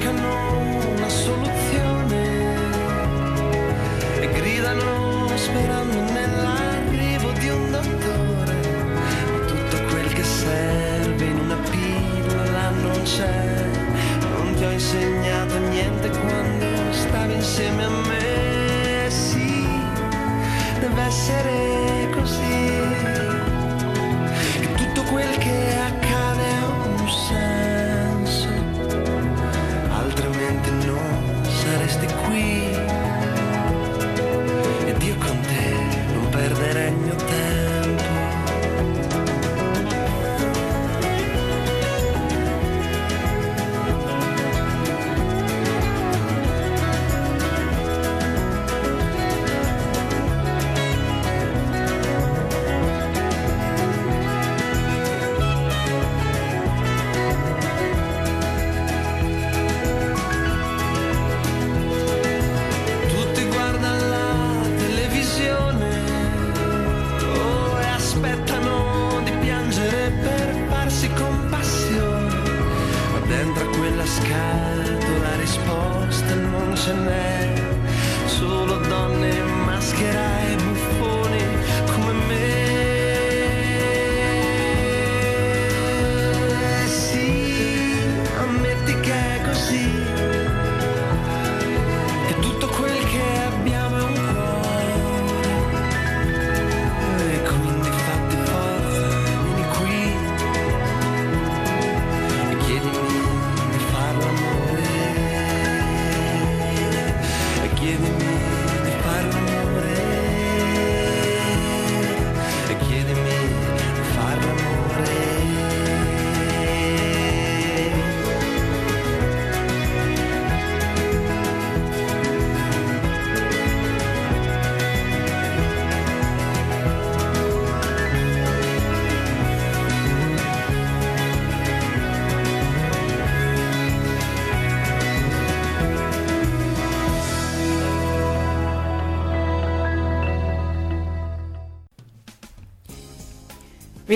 cercano una soluzione e gridano sperando nell'arrivo di un dottore, ma tutto quel che serve in una pillola non c'è. Non ti ho insegnato niente quando stavi insieme a me. Sì, deve essere così, che tutto quel che accade ha un senso, altrimenti non saresti qui. Ed io con te non perderei il mio tempo.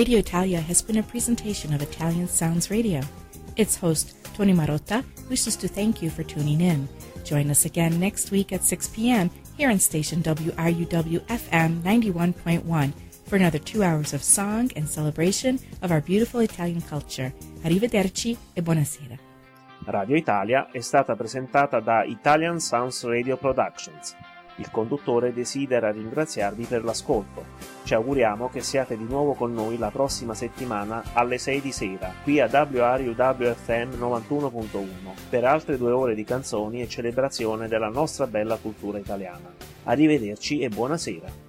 Radio Italia has been a presentation of Italian Sounds Radio. Its host, Tony Marotta, wishes to thank you for tuning in. Join us again next week at six p.m. here on station W R U W F M ninety-one point one for another two hours of song and celebration of our beautiful Italian culture. Arrivederci e buonasera. Radio Italia è stata presentata da Italian Sounds Radio Productions. Il conduttore desidera ringraziarvi per l'ascolto. Ci auguriamo che siate di nuovo con noi la prossima settimana alle sei di sera, qui a W R U W F M novantuno virgola uno, per altre due ore di canzoni e celebrazione della nostra bella cultura italiana. Arrivederci e buonasera.